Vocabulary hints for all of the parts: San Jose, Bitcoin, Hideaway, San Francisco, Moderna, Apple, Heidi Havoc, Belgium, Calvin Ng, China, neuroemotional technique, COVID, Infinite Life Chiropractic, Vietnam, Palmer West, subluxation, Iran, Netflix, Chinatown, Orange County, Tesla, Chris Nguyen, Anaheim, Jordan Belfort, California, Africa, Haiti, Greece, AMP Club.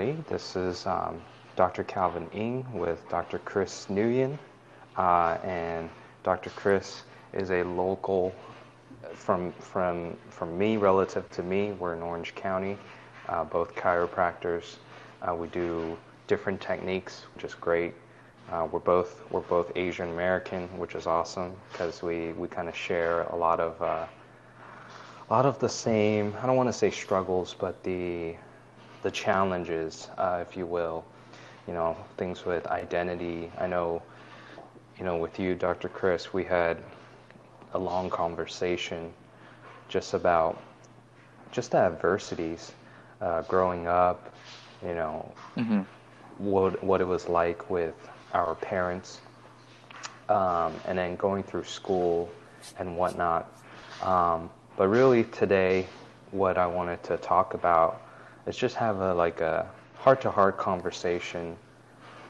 everybody. This is Dr. Calvin Ng with Dr. Chris Nguyen. And Dr. Chris is a local, from me, relative to me, we're in Orange County, both chiropractors. We do different techniques, which is great. We're both Asian American, which is awesome because we kind of share a lot of the same, I don't want to say struggles, but the challenges, if you will, you know, things with identity. I know, you know, with you, Dr. Chris, we had a long conversation just about just the adversities growing up, you know, mm-hmm. what it was like with our parents, and then going through school and whatnot. But really today, what I wanted to talk about is just have a heart-to-heart conversation,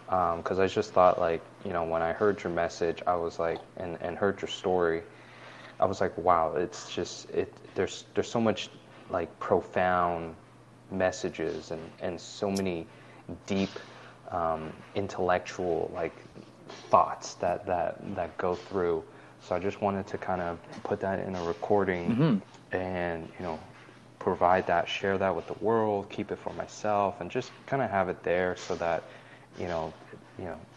because I just thought, like, you know, when I heard your message, I was like, and heard your story, I was like, wow, it's just, there's so much, like, profound messages and so many deep intellectual, like, thoughts that go through. So I just wanted to kind of put that in a recording, mm-hmm. and, you know, provide that, share that with the world, keep it for myself, and just kind of have it there so that, you know,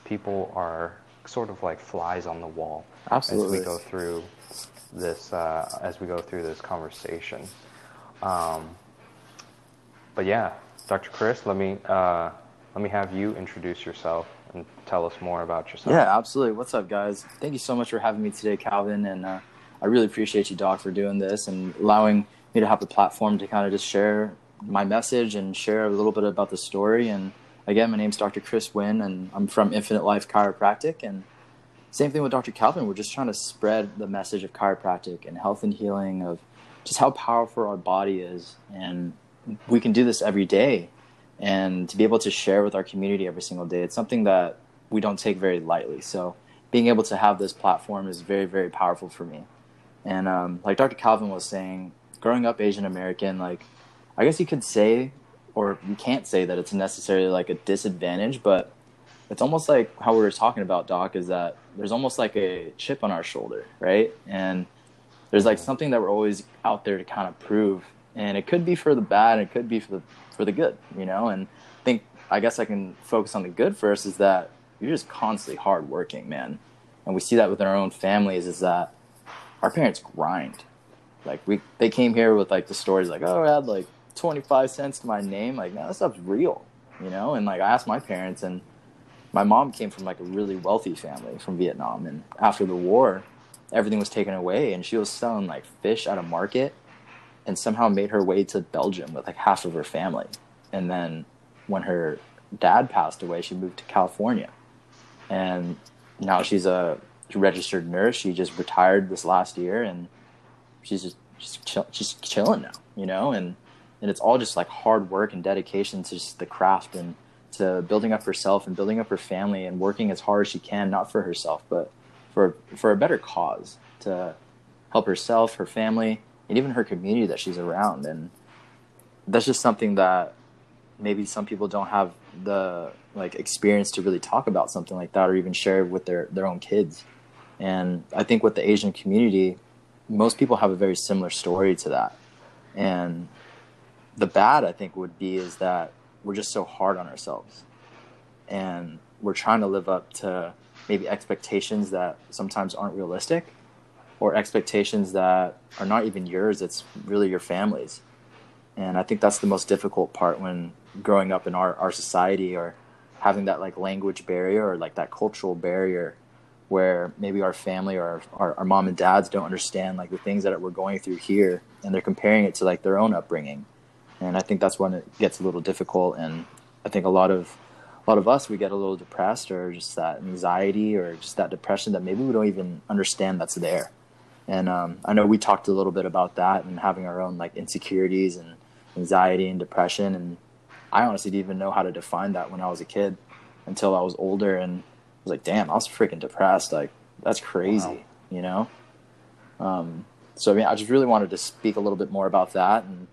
people are sort of like flies on the wall. Absolutely. As we go through this conversation. But yeah, Dr. Chris, let me have you introduce yourself and tell us more about yourself. Yeah, absolutely. What's up, guys? Thank you so much for having me today, Calvin. And I really appreciate you, Doc, for doing this and allowing me to have the platform to kind of just share my message and share a little bit about the story. And again, my name's Dr. Chris Nguyen, and I'm from Infinite Life Chiropractic. And same thing with Dr. Calvin. We're just trying to spread the message of chiropractic and health and healing, of just how powerful our body is. And we can do this every day. And to be able to share with our community every single day, it's something that we don't take very lightly. So being able to have this platform is very, very powerful for me. And like Dr. Calvin was saying, growing up Asian American, like, I guess you could say, or you can't say that it's necessarily like a disadvantage, but it's almost like how we were talking about, Doc, is that there's almost like a chip on our shoulder, right? And there's like something that we're always out there to kind of prove. And it could be for the bad, and it could be for the good, you know? And I guess I can focus on the good first, is that you're just constantly hard working, man. And we see that within our own families, is that our parents grind. Like, they came here with, like, the stories, like, oh, I had, like, 25 cents to my name. Like, no, that stuff's real, you know? And, like, I asked my parents, and my mom came from, like, a really wealthy family from Vietnam. And after the war, everything was taken away, and she was selling, like, fish at a market, and somehow made her way to Belgium with, like, half of her family. And then when her dad passed away, she moved to California. And now she's a registered nurse. She just retired this last year, and she's just chilling now, you know? And it's all just, like, hard work and dedication to just the craft and to building up herself and building up her family and working as hard as she can, not for herself, but for a better cause, to help herself, her family, and even her community that she's around. And that's just something that maybe some people don't have the, like, experience to really talk about something like that, or even share with their own kids. And I think with the Asian community, most people have a very similar story to that. And the bad, I think, would be is that we're just so hard on ourselves, and we're trying to live up to maybe expectations that sometimes aren't realistic, or expectations that are not even yours, it's really your family's. And I think that's the most difficult part when growing up in our society, or having that, like, language barrier, or, like, that cultural barrier, where maybe our family or our mom and dads don't understand, like, the things that we're going through here, and they're comparing it to, like, their own upbringing. And I think that's when it gets a little difficult. And I think a lot of us, we get a little depressed, or just that anxiety, or just that depression that maybe we don't even understand that's there. And I know we talked a little bit about that, and having our own, like, insecurities and anxiety and depression. And I honestly didn't even know how to define that when I was a kid, until I was older, and I was like, damn, I was freaking depressed. Like, that's crazy, wow. You know? So, I mean, I just really wanted to speak a little bit more about that. And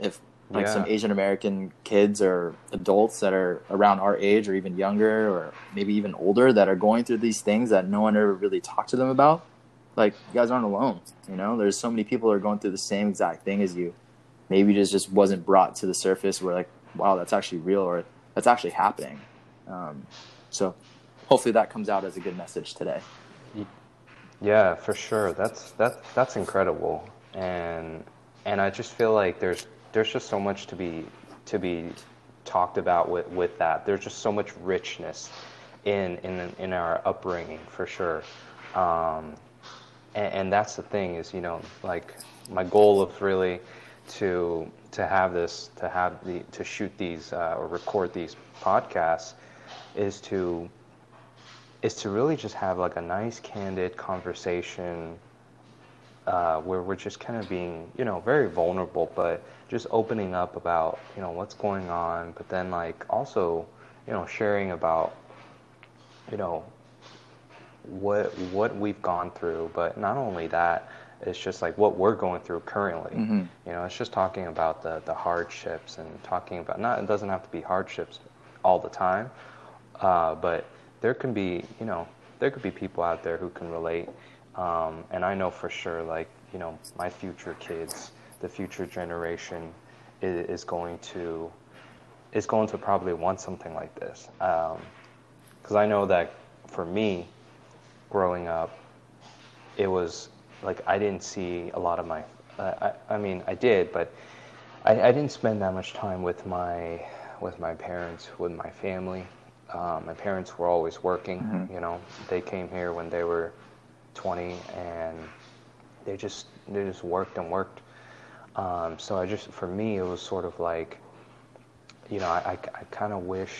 if like some Asian American kids or adults that are around our age or even younger or maybe even older that are going through these things that no one ever really talked to them about. Like, you guys aren't alone, you know? There's so many people that are going through the same exact thing as you. Maybe it just wasn't brought to the surface where, like, wow, that's actually real or that's actually happening. So hopefully that comes out as a good message today. Yeah, for sure. That's incredible. And I just feel like there's just so much to be talked about with that. There's just so much richness in our upbringing, for sure. And that's the thing is, you know, like my goal of really to record these podcasts is to really just have like a nice candid conversation where we're just kind of being, you know, very vulnerable, but just opening up about, you know, what's going on, but then like also, you know, sharing about, you know, what we've gone through, but not only that, it's just like what we're going through currently. Mm-hmm. You know, it's just talking about the hardships and talking about it doesn't have to be hardships all the time, but there could be people out there who can relate. And I know for sure, like, you know, my future kids, the future generation is going to probably want something like this. 'Cause I know that for me, growing up, it was like I didn't see a lot of my. I mean, I did, but I didn't spend that much time with my parents, with my family. My parents were always working. Mm-hmm. You know, they came here when they were 20, and they just worked and worked. So for me, it was sort of like, you know, I kind of wish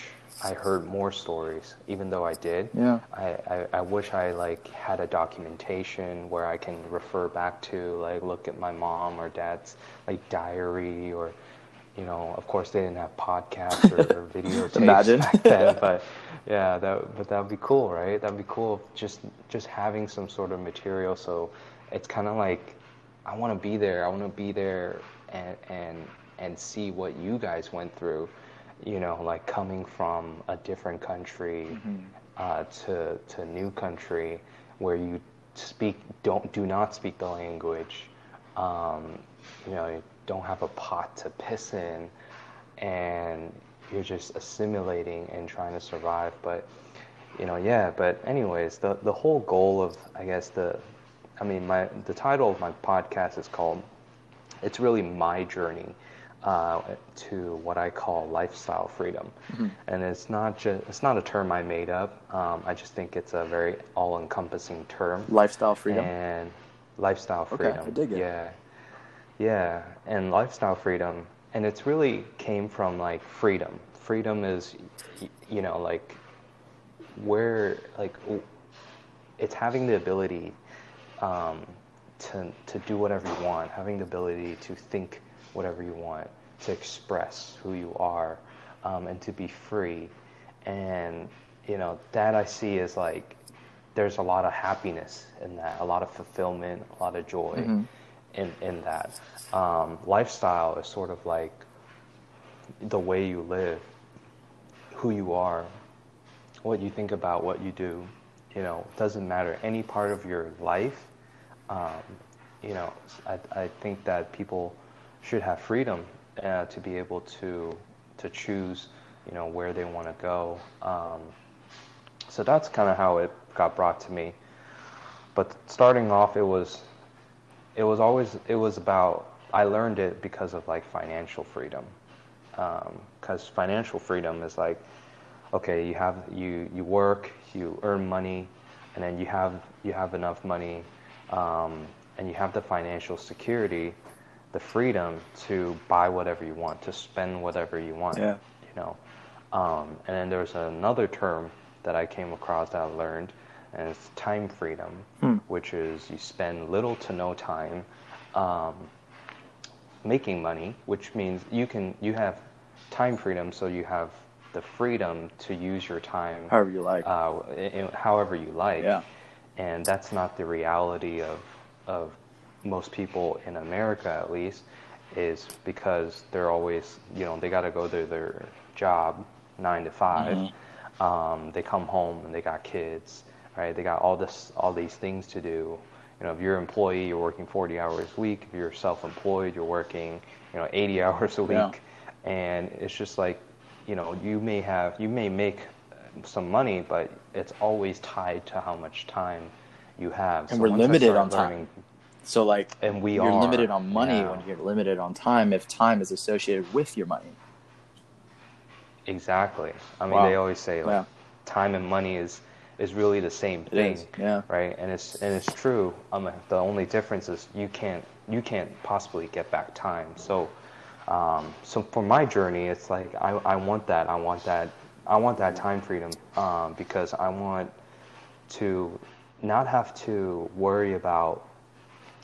I heard more stories, even though I did. Yeah. I wish I like had a documentation where I can refer back to, like, look at my mom or dad's like diary, or, you know, of course they didn't have podcasts or videotapes Imagine. Back then, but yeah, that'd be cool, right? That'd be cool, just having some sort of material. So it's kind of like I want to be there and see what you guys went through. You know, like coming from a different country, mm-hmm. to a new country where you do not speak the language, you know, you don't have a pot to piss in, and you're just assimilating and trying to survive. But, you know, yeah. But anyways, the whole goal of, I guess, the title of my podcast is called, it's really my journey to what I call lifestyle freedom. Mm-hmm. And it's not a term I made up. I just think it's a very all-encompassing term. Lifestyle freedom. And lifestyle freedom. Okay, I dig it. Yeah. And lifestyle freedom. And it's really came from like freedom. Freedom is, you know, like where, like, it's having the ability to do whatever you want, having the ability to think whatever you want, to express who you are, and to be free. And, you know, that I see is like, there's a lot of happiness in that, a lot of fulfillment, a lot of joy mm-hmm. in that. Lifestyle is sort of like the way you live, who you are, what you think about, what you do, you know, doesn't matter. Any part of your life, you know, I think that people should have freedom to be able to choose, you know, where they want to go. So that's kind of how it got brought to me. But starting off, it was about, I learned it because of like financial freedom, because financial freedom is like, okay, you work, you earn money, and then you have enough money, and you have the financial security, the freedom to buy whatever you want, to spend whatever you want, yeah. You know. And then there's another term that I came across that I learned, and it's time freedom, which is you spend little to no time making money, which means you have time freedom, so you have the freedom to use your time however you like. However you like, yeah. And that's not the reality of most people in America, at least. is because they're always, you know, they got to go to their job 9 to 5. Mm-hmm. They come home and they got kids, right? They got all these things to do. You know, if you're an employee, you're working 40 hours a week. If you're self-employed, you're working, you know, 80 hours a week. Yeah. And it's just like, you know, you may make some money, but it's always tied to how much time you have. And so we're limited on time. So like, and you're limited on money when you're limited on time, if time is associated with your money. Exactly. I mean, they always say like time and money is really the same thing. Yeah. Right. And it's true. The only difference is you can't possibly get back time. So, so for my journey, it's like, I want that time freedom, because I want to not have to worry about,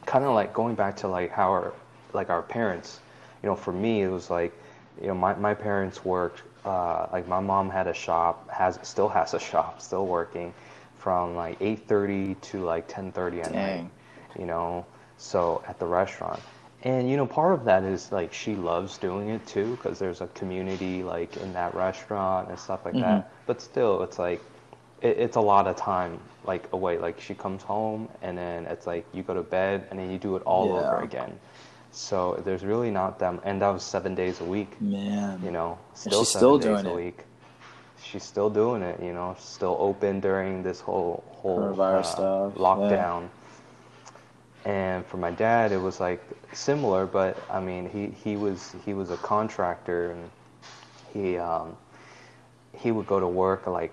kind of like going back to like how our parents, you know, for me, it was like, you know, my parents worked, like my mom had a shop, still has a shop, still working from like 8:30 to like 10:30 at night, you know, so at the restaurant. And, you know, part of that is, like, she loves doing it, too, because there's a community, like, in that restaurant and stuff like mm-hmm. that. But still, it's, like, it's a lot of time, like, away. Like, she comes home, and then it's, like, you go to bed, and then you do it all over again. So there's really not that... And that was 7 days a week. Man. You know, she's still doing it. She's still doing it, you know. Still open during this whole coronavirus stuff. Lockdown. Yeah. And for my dad, it was like similar, but I mean, he was a contractor, and he would go to work at like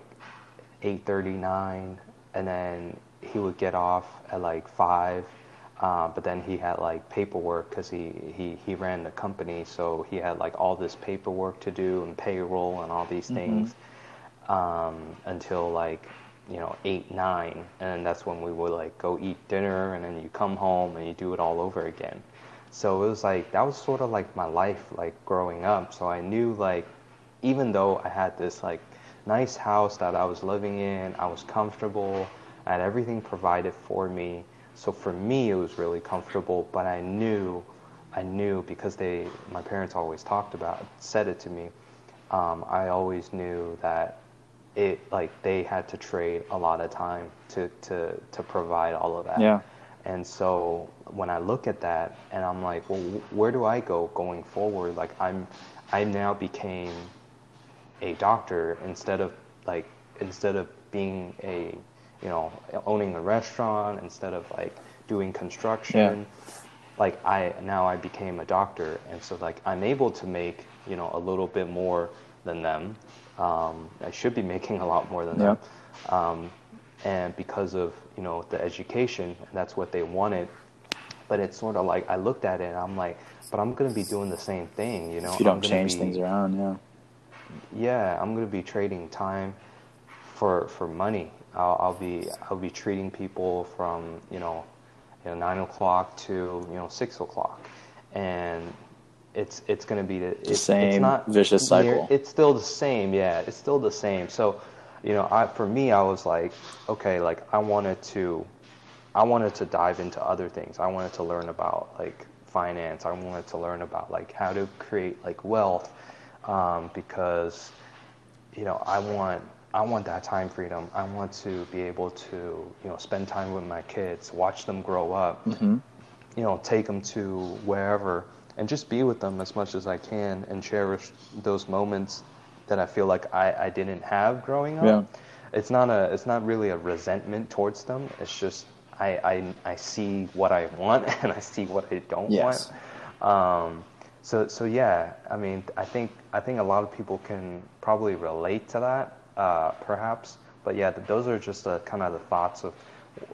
8:39, and then he would get off at like 5. But then he had like paperwork because he ran the company, so he had like all this paperwork to do and payroll and all these things until like, you know, 8, 9, and that's when we would like go eat dinner, and then you come home and you do it all over again. So it was like, that was sort of like my life, like growing up. So I knew, like, even though I had this like nice house that I was living in, I was comfortable, I had everything provided for me. So for me, it was really comfortable, but I knew because my parents always said it to me. I always knew that it, like, they had to trade a lot of time to provide all of that. Yeah. And so when I look at that, and I'm like, well, where do I go going forward? Like, I now became a doctor instead of being a, you know, owning a restaurant, instead of like doing construction, like I became a doctor. And so like, I'm able to make, you know, a little bit more than them. I should be making a lot more than that. And because of, you know, the education, that's what they wanted. But it's sort of like, I looked at it and I'm like, but I'm going to be doing the same thing, you know. If you don't change things around, Yeah, I'm going to be trading time for money. I'll be treating people from, you know 9 o'clock to, you know, 6 o'clock. And... It's going to be the same. It's not vicious cycle. It's still the same. Yeah, it's still the same. So, you know, for me, I was like, okay, like I wanted to dive into other things. I wanted to learn about like finance. I wanted to learn about like how to create like wealth, because, you know, I want that time freedom. I want to be able to, you know, spend time with my kids, watch them grow up, you know, take them to wherever. And just be with them as much as I can and cherish those moments that I feel like I didn't have growing up. Yeah. It's not really a resentment towards them. It's just I see what I want and I see what I don't want. So yeah, I mean, I think a lot of people can probably relate to that, perhaps. But yeah, those are just kind of the thoughts of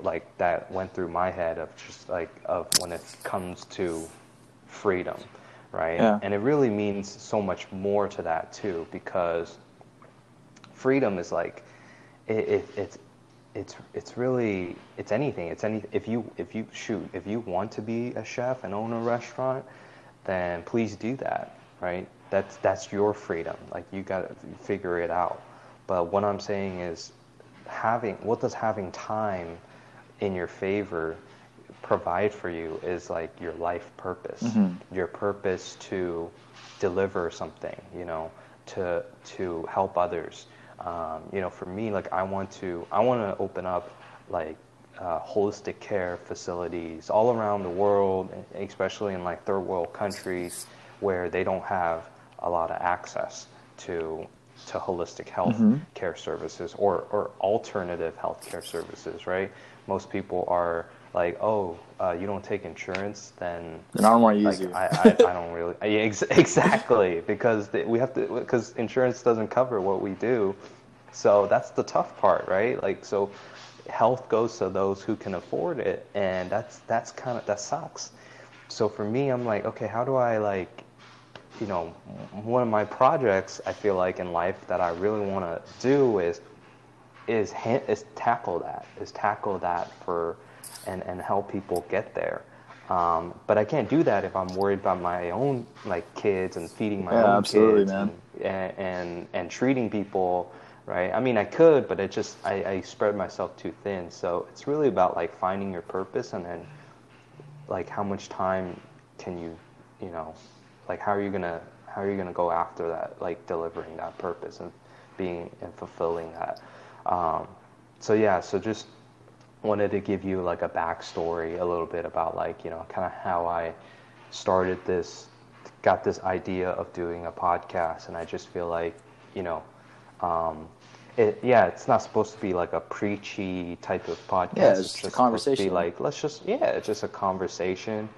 like that went through my head of just like of when it comes to freedom, right? Yeah. And it really means so much more to that too, because freedom is like it's anything. It's any if you want to be a chef and own a restaurant, then please do that, right? That's your freedom. Like, you got to figure it out. But what I'm saying is, what does having time in your favor provide for you is like your life purpose, your purpose to deliver something, you know, to help others. You know, for me, like I want to open up like holistic care facilities all around the world, especially in like third world countries where they don't have a lot of access to holistic health care services or alternative health care services, right? Most people are like, oh, you don't take insurance, then I don't want to use you. I don't really. Yeah, exactly, because because insurance doesn't cover what we do. So that's the tough part, right? Like, so health goes to those who can afford it, and that sucks. So for me, I'm like, okay, how do I, like, you know, one of my projects I feel like in life that I really want to do is tackle that for. And help people get there, but I can't do that if I'm worried about my own like kids and feeding my own kids, man. And treating people right. I mean, I could, but it just I spread myself too thin. So it's really about like finding your purpose, and then like how much time can you know, like how are you gonna go after that, like delivering that purpose and being and fulfilling that. So yeah, so just. Wanted to give you like a backstory a little bit about like, you know, kind of how I started this, got this idea of doing a podcast, and I just feel like, you know, it's not supposed to be like a preachy type of podcast. Yeah, it's just a conversation. It's just a conversation.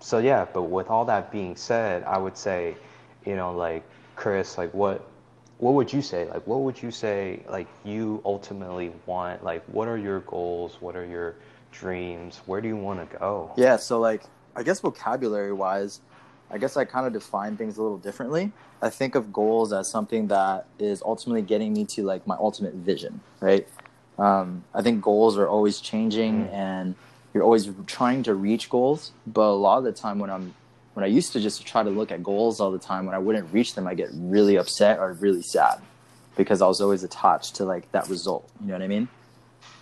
So yeah, but with all that being said, I would say, you know, like Chris, like what would you say? Like, what would you say, like, you ultimately want? Like, what are your goals? What are your dreams? Where do you want to go? Yeah, so, like, I guess vocabulary-wise, I guess I kind of define things a little differently. I think of goals as something that is ultimately getting me to, like, my ultimate vision, right? I think goals are always changing, and you're always trying to reach goals. But a lot of the time when I used to just try to look at goals all the time, when I wouldn't reach them, I get really upset or really sad because I was always attached to like that result. You know what I mean?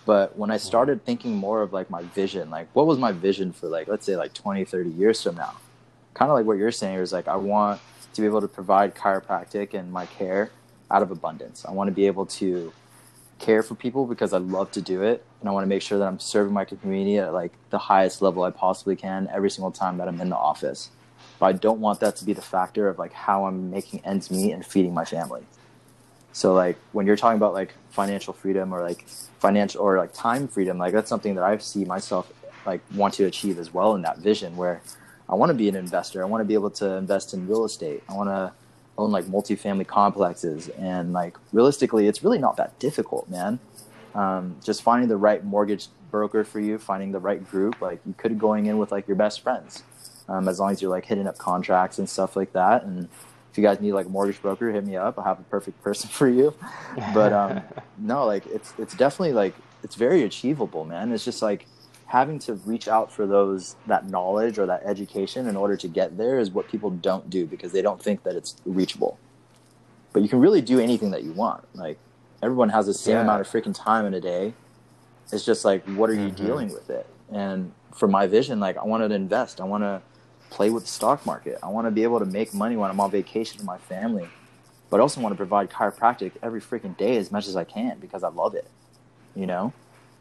But when I started thinking more of like my vision, like what was my vision for like, let's say like 20, 30 years from now, kind of like what you're saying is like, I want to be able to provide chiropractic and my care out of abundance. I want to be able to care for people because I love to do it. And I want to make sure that I'm serving my community at like the highest level I possibly can every single time that I'm in the office. But I don't want that to be the factor of like how I'm making ends meet and feeding my family. So like when you're talking about like financial freedom or like financial or like time freedom, like that's something that I see myself like want to achieve as well in that vision, where I want to be an investor. I want to be able to invest in real estate. I want to own like multifamily complexes. And like realistically, it's really not that difficult, man. Just finding the right mortgage broker for you, finding the right group, like you could be going in with like your best friends. As long as you're like hitting up contracts and stuff like that. And if you guys need like a mortgage broker, hit me up. I'll have a perfect person for you. But no, like it's definitely like, it's very achievable, man. It's just like having to reach out for that knowledge or that education in order to get there is what people don't do because they don't think that it's reachable. But you can really do anything that you want. Like everyone has the same amount of freaking time in a day. It's just like, what are you dealing with it? And for my vision, like I wanted to invest. I want to play with the stock market. I want to be able to make money when I'm on vacation with my family, but I also want to provide chiropractic every freaking day as much as I can because I love it, you know?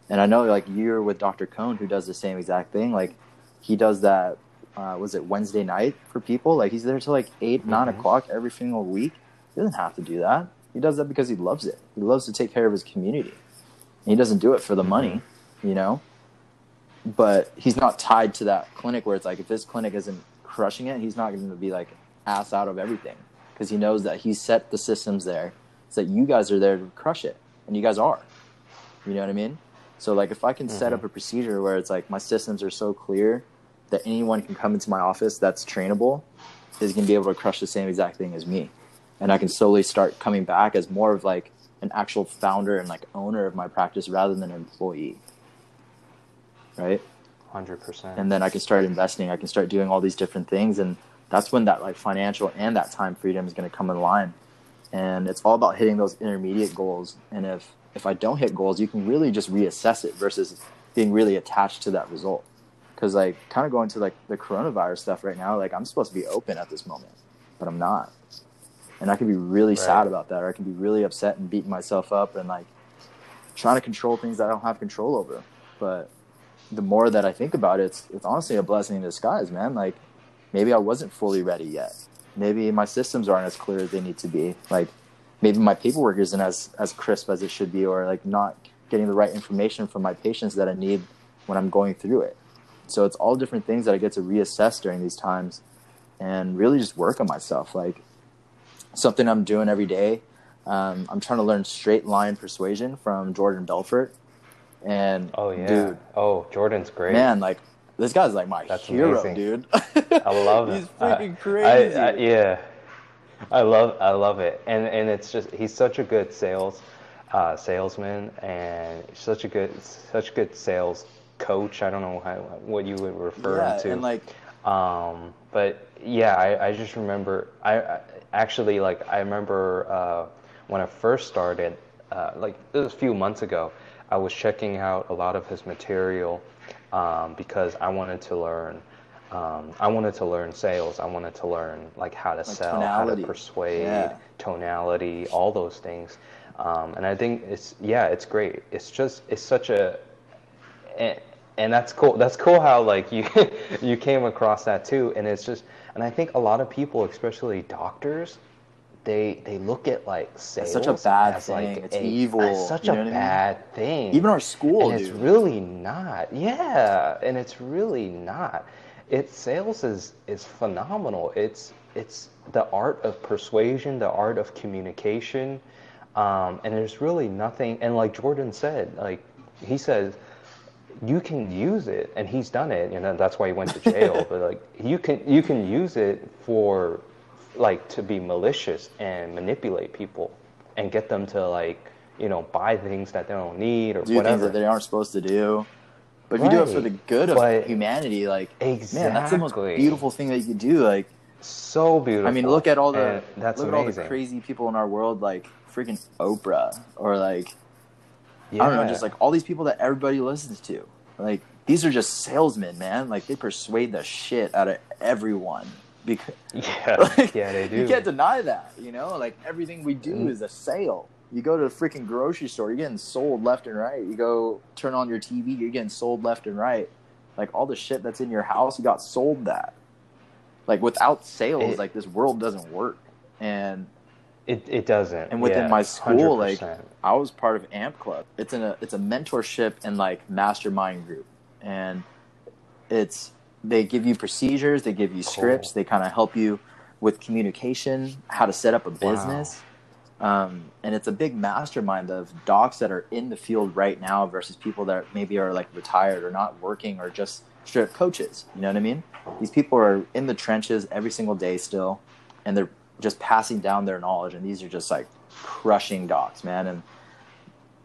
And I know like you're with Dr. Cohn who does the same exact thing. Like he does that, was it Wednesday night for people? Like he's there till like 8, 9 o'clock every single week. He doesn't have to do that. He does that because he loves it. He loves to take care of his community. And he doesn't do it for the money, you know? But he's not tied to that clinic where it's like, if this clinic isn't crushing it, he's not going to be like ass out of everything because he knows that he set the systems there so that you guys are there to crush it. And you guys are, you know what I mean? So like if I can set up a procedure where it's like my systems are so clear that anyone can come into my office that's trainable is going to be able to crush the same exact thing as me. And I can slowly start coming back as more of like an actual founder and like owner of my practice rather than an employee. Right? 100%. And then I can start investing. I can start doing all these different things. And that's when that like financial and that time freedom is going to come in line. And it's all about hitting those intermediate goals. And if I don't hit goals, you can really just reassess it versus being really attached to that result. Because, like, kind of going to, like, the coronavirus stuff right now, like, I'm supposed to be open at this moment, but I'm not. And I can be really sad about that, or I can be really upset and beating myself up and, like, trying to control things that I don't have control over. But the more that I think about it, it's honestly a blessing in disguise, man. Like, maybe I wasn't fully ready yet. Maybe my systems aren't as clear as they need to be. Like, maybe my paperwork isn't as crisp as it should be, or, like, not getting the right information from my patients that I need when I'm going through it. So it's all different things that I get to reassess during these times and really just work on myself. Like, something I'm doing every day, I'm trying to learn straight line persuasion from Jordan Belfort. And dude, Jordan's great, man. Like, this guy's like my hero, amazing. Dude. I love it. He's freaking crazy. I love it. And it's just, he's such a good salesman and such a good sales coach. I don't know what you would refer him to. And like, but yeah, I just remember, I remember when I first started, like, it was a few months ago, I was checking out a lot of his material, because I wanted to learn sales. I wanted to learn, like, how to sell, tonality, how to persuade, tonality, all those things. And I think it's great. It's just, it's such a, and that's cool. That's cool how, like, you came across that too. And it's just, and I think a lot of people, especially doctors, they look at, like, sales, it's such a bad as thing. Like, it's evil. It's such a bad thing. Even our school, and dude, it's really not. Yeah, and it's really not. Sales is phenomenal. It's the art of persuasion, the art of communication, and there's really nothing. And like Jordan said, like he says, you can use it, and he's done it. You know, that's why he went to jail. But like you can use it for, like, to be malicious and manipulate people and get them to, like, you know, buy things that they don't need or do whatever, things that they aren't supposed to do. But if you do it for the good of humanity, like, man, that's the most beautiful thing that you could do. Like, so beautiful. I mean, look at all the all the crazy people in our world, like freaking Oprah, or like, I don't know, just like all these people that everybody listens to. Like, these are just salesmen, man. Like, they persuade the shit out of everyone. Because, they do. You can't deny that, you know? Like, everything we do is a sale. You go to the freaking grocery store, you're getting sold left and right. You go turn on your TV, you're getting sold left and right. Like, all the shit that's in your house, you got sold that. Like, without sales, like, this world doesn't work. And it doesn't. And within my school, 100%. Like, I was part of AMP Club. It's a mentorship and, like, mastermind group. And they give you procedures, they give you scripts, they kind of help you with communication, how to set up a business. And it's a big mastermind of docs that are in the field right now versus people that maybe are, like, retired or not working or just straight coaches. You know what I mean? These people are in the trenches every single day still, and they're just passing down their knowledge. And these are just, like, crushing docs, man. And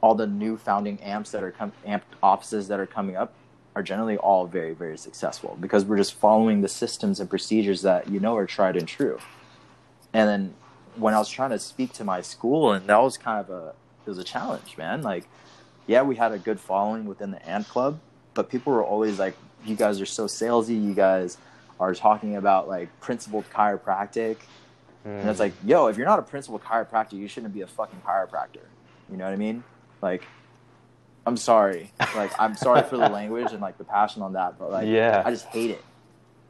all the new founding AMPs that are AMP offices that are coming up are generally all very, very successful because we're just following the systems and procedures that, you know, are tried and true. And then when I was trying to speak to my school, and that was kind of it was a challenge, man. Like, yeah, we had a good following within the AMP Club, but people were always like, you guys are so salesy. You guys are talking about, like, principled chiropractic. And it's like, yo, if you're not a principled chiropractor, you shouldn't be a fucking chiropractor. You know what I mean? Like, I'm sorry. Like, I'm sorry for the language and, like, the passion on that, but, like, I just hate it.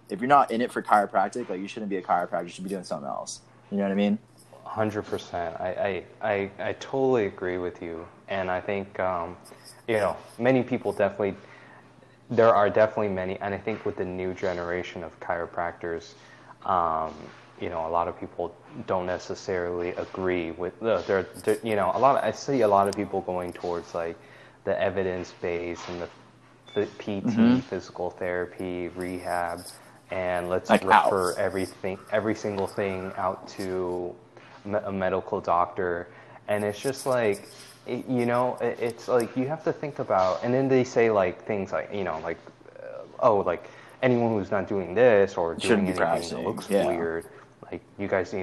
If you're not in it for chiropractic, like, you shouldn't be a chiropractor. You should be doing something else. You know what I mean? 100%. I totally agree with you. And I think, you know, many people definitely, there are definitely many, and I think with the new generation of chiropractors, you know, a lot of people don't necessarily agree with, you know, I see a lot of people going towards, like, the evidence base and the PT, physical therapy, rehab, and let's, like, refer every single thing out to a medical doctor. And it's just like, you know, it's like you have to think about, and then they say, like, things like, you know, like, like, anyone who's not doing this or doing anything that looks weird, like, you guys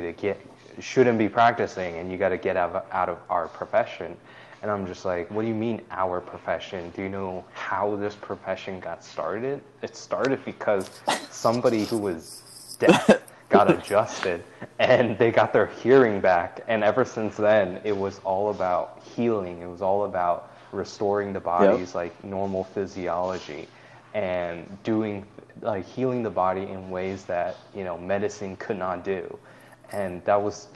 shouldn't be practicing, and you got to get out of our profession. And I'm just like, what do you mean our profession? Do you know how this profession got started? It started because somebody who was deaf got adjusted and they got their hearing back. And ever since then, it was all about healing. It was all about restoring the body's like normal physiology and doing like healing the body in ways that, you know, medicine could not do. And that was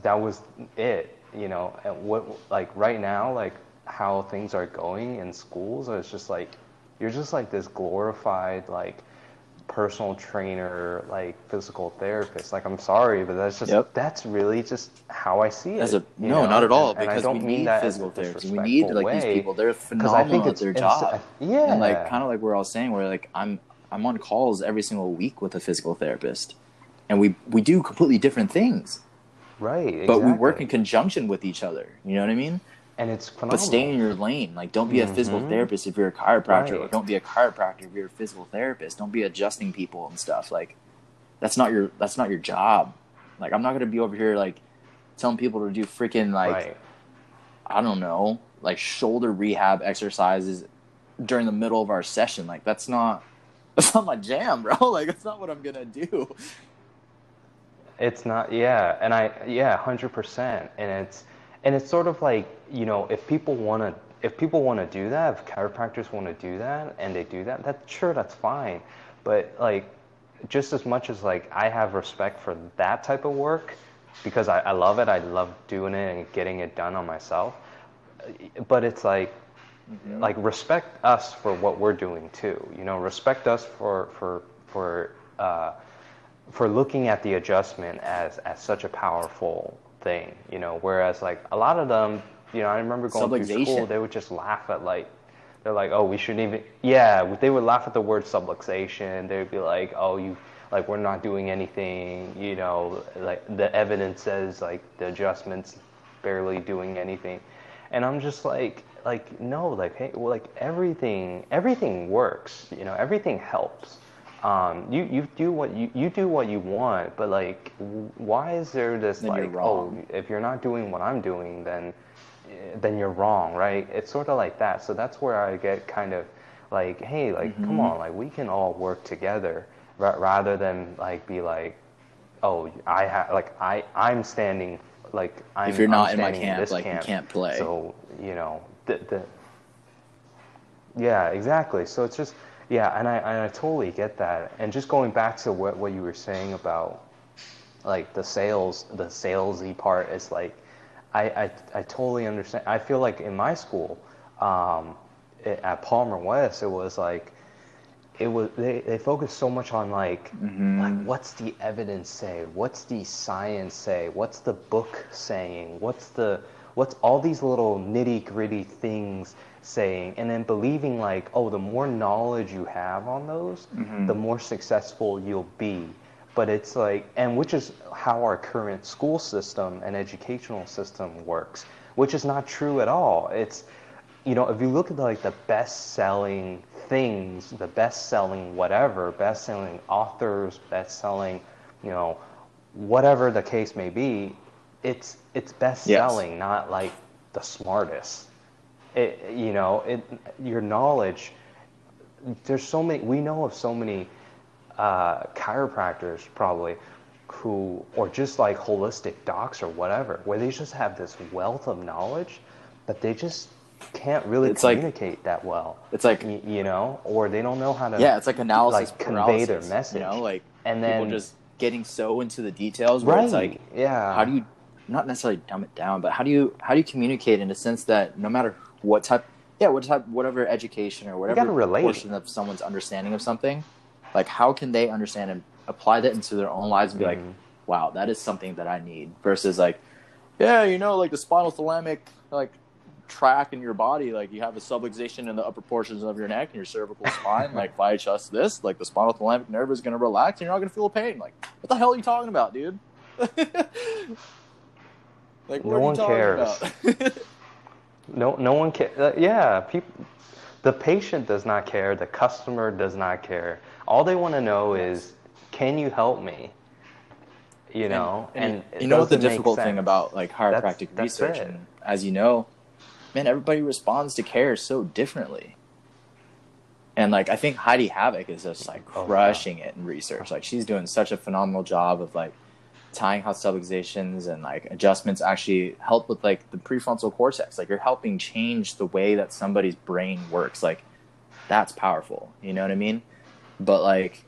it, you know. And what, like right now, like how things are going in schools, it's just like, you're just like this glorified, like personal trainer, like physical therapist. Like, I'm sorry, but that's just, that's really just how I see it. No, not at all. Because I don't mean that as a disrespectful way. We need like these people. They're phenomenal at their job. Yeah. And like, kind of like we're all saying, where like, I'm on calls every single week with a physical therapist, and we do completely different things. Right. Exactly. But we work in conjunction with each other. You know what I mean? And it's phenomenal. But stay in your lane. Like, don't be a physical therapist if you're a chiropractor. Right. Or don't be a chiropractor if you're a physical therapist. Don't be adjusting people and stuff. Like, that's not your job. Like, I'm not gonna be over here like telling people to do freaking like I don't know, like shoulder rehab exercises during the middle of our session. Like, that's not my jam, bro. Like, that's not what I'm gonna do. It's not, and I 100%. And it's sort of like, you know, if people want to do that, if chiropractors want to do that and they do that, that's fine. But like, just as much as like I have respect for that type of work, because I love it, I love doing it and getting it done on myself. But it's like, like, respect us for what we're doing too. You know, respect us for looking at the adjustment as such a powerful thing, you know, whereas like a lot of them, you know, I remember going through school, they would just laugh at like, they're like, oh, we shouldn't even, they would laugh at the word subluxation. They'd be like, oh, you, like, we're not doing anything, you know, like the evidence says like the adjustment's barely doing anything. And I'm just like, no, like, hey, well, like everything works, you know, everything helps. You do what you do what you want, but like, why is there this then like, oh, if you're not doing what I'm doing, then you're wrong, right? It's sort of like that. So that's where I get kind of like, hey, like, come on, like, we can all work together, rather than like be like, oh, I'm standing, like, I'm, if you're not I'm in my camp, in like camp, you can't play. So, you know, yeah, exactly. So it's just. Yeah, and I totally get that. And just going back to what you were saying about like the salesy part, is like I totally understand. I feel like in my school, at Palmer West, it was they focused so much on like, like, what's the evidence say? What's the science say? What's the book saying? What's all these little nitty-gritty things saying, and then believing like, oh, the more knowledge you have on those, the more successful you'll be. But it's like, and which is how our current school system and educational system works, which is not true at all. It's, you know, if you look at like the best-selling things, the best-selling whatever, best-selling authors, best-selling, you know, whatever the case may be, it's best-selling, not like the smartest. You know, your knowledge, there's so many, we know of so many chiropractors probably who, or just like holistic docs or whatever, where they just have this wealth of knowledge, but they just can't really communicate like, that well. It's like, you know, or they don't know how to, it's like analysis, like convey their message. You know, like, and then people just getting so into the details where it's like, how do you, not necessarily dumb it down, but how do you communicate in a sense that no matter what type, whatever education or whatever portion of someone's understanding of something, like, how can they understand and apply that into their own lives and be like, wow, that is something that I need, versus like, yeah, you know, like the spinal thalamic, like, track in your body, like, you have a subluxation in the upper portions of your neck and your cervical spine, like, if I adjust this, like, the spinal thalamic nerve is going to relax and you're not going to feel pain. Like, what the hell are you talking about, dude? Like, no one cares. No one cares. People, the patient does not care. The customer does not care. All they want to know is, can you help me? You know, and you know what the difficult thing about like chiropractic research, and as you know, man, everybody responds to care so differently. And like, I think Heidi Havoc is just like crushing it in research. Like, she's doing such a phenomenal job of like tying how subluxations and like adjustments actually help with like the prefrontal cortex. Like, you're helping change the way that somebody's brain works. Like, that's powerful. You know what I mean? But like,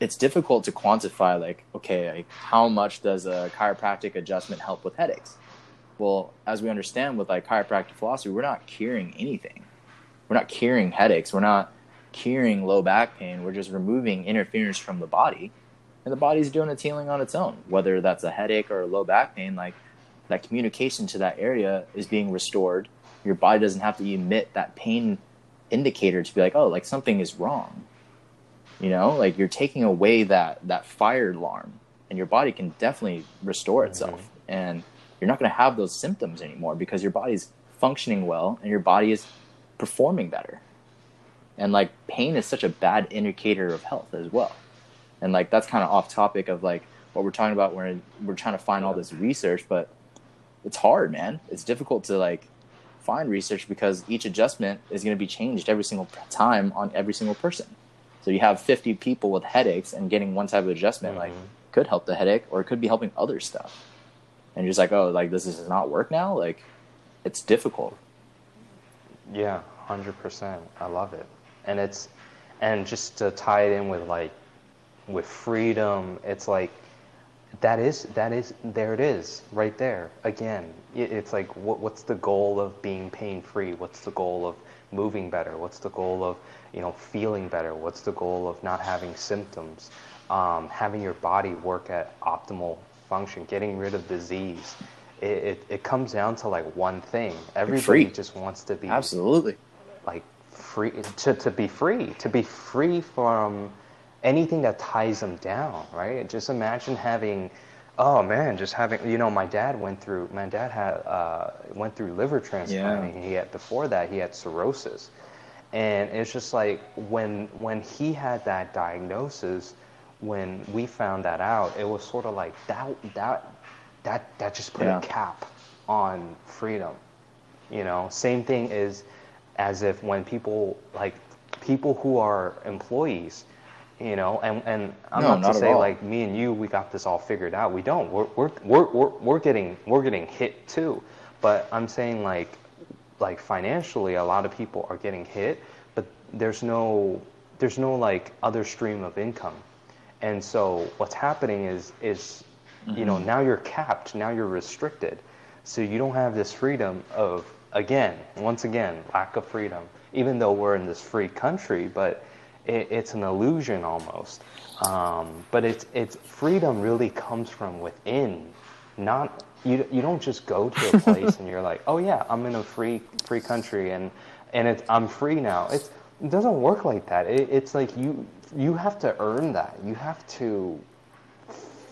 it's difficult to quantify like, okay, like how much does a chiropractic adjustment help with headaches? Well, as we understand with like chiropractic philosophy, we're not curing anything. We're not curing headaches. We're not curing low back pain. We're just removing interference from the body, and the body's doing its healing on its own. Whether that's a headache or a low back pain, like that communication to that area is being restored. Your body doesn't have to emit that pain indicator to be like, oh, like something is wrong. You know, like you're taking away that fire alarm, and your body can definitely restore itself. Mm-hmm. And you're not going to have those symptoms anymore because your body's functioning well and your body is performing better. And like, pain is such a bad indicator of health as well. And like, that's kind of off topic of like what we're talking about when we're trying to find all this research, but it's hard, man. It's difficult to like find research because each adjustment is going to be changed every single time on every single person. So you have 50 people with headaches, and getting one type of adjustment like could help the headache, or it could be helping other stuff. And you're just like, oh, like this does not work now. Like, it's difficult. Yeah, 100%. I love it. And just to tie it in with freedom, it's like, that is, there it is right there. Again, it's like, what's the goal of being pain free? What's the goal of moving better? What's the goal of, you know, feeling better? What's the goal of not having symptoms? Having your body work at optimal function, getting rid of disease. It comes down to like one thing. Everybody just wants to be absolutely like free, to be free from anything that ties them down, right? Just imagine having, you know, my dad went through liver transplant, and before that he had cirrhosis. And it's just like, when he had that diagnosis, when we found that out, it was sort of like that just put a cap on freedom. You know, same thing is as if when people who are employees, you know, and I'm not to say like me and you, we got this all figured out. We don't. We're getting hit too. But I'm saying like financially, a lot of people are getting hit, but there's no like other stream of income. And so what's happening is you know, now you're capped, now you're restricted. So you don't have this freedom of, once again, lack of freedom, even though we're in this free country, but it's an illusion almost. But it's freedom really comes from within. Not you don't just go to a place and you're like, oh yeah, I'm in a free country and I'm free now. It doesn't work like that. It's like you have to earn that. You have to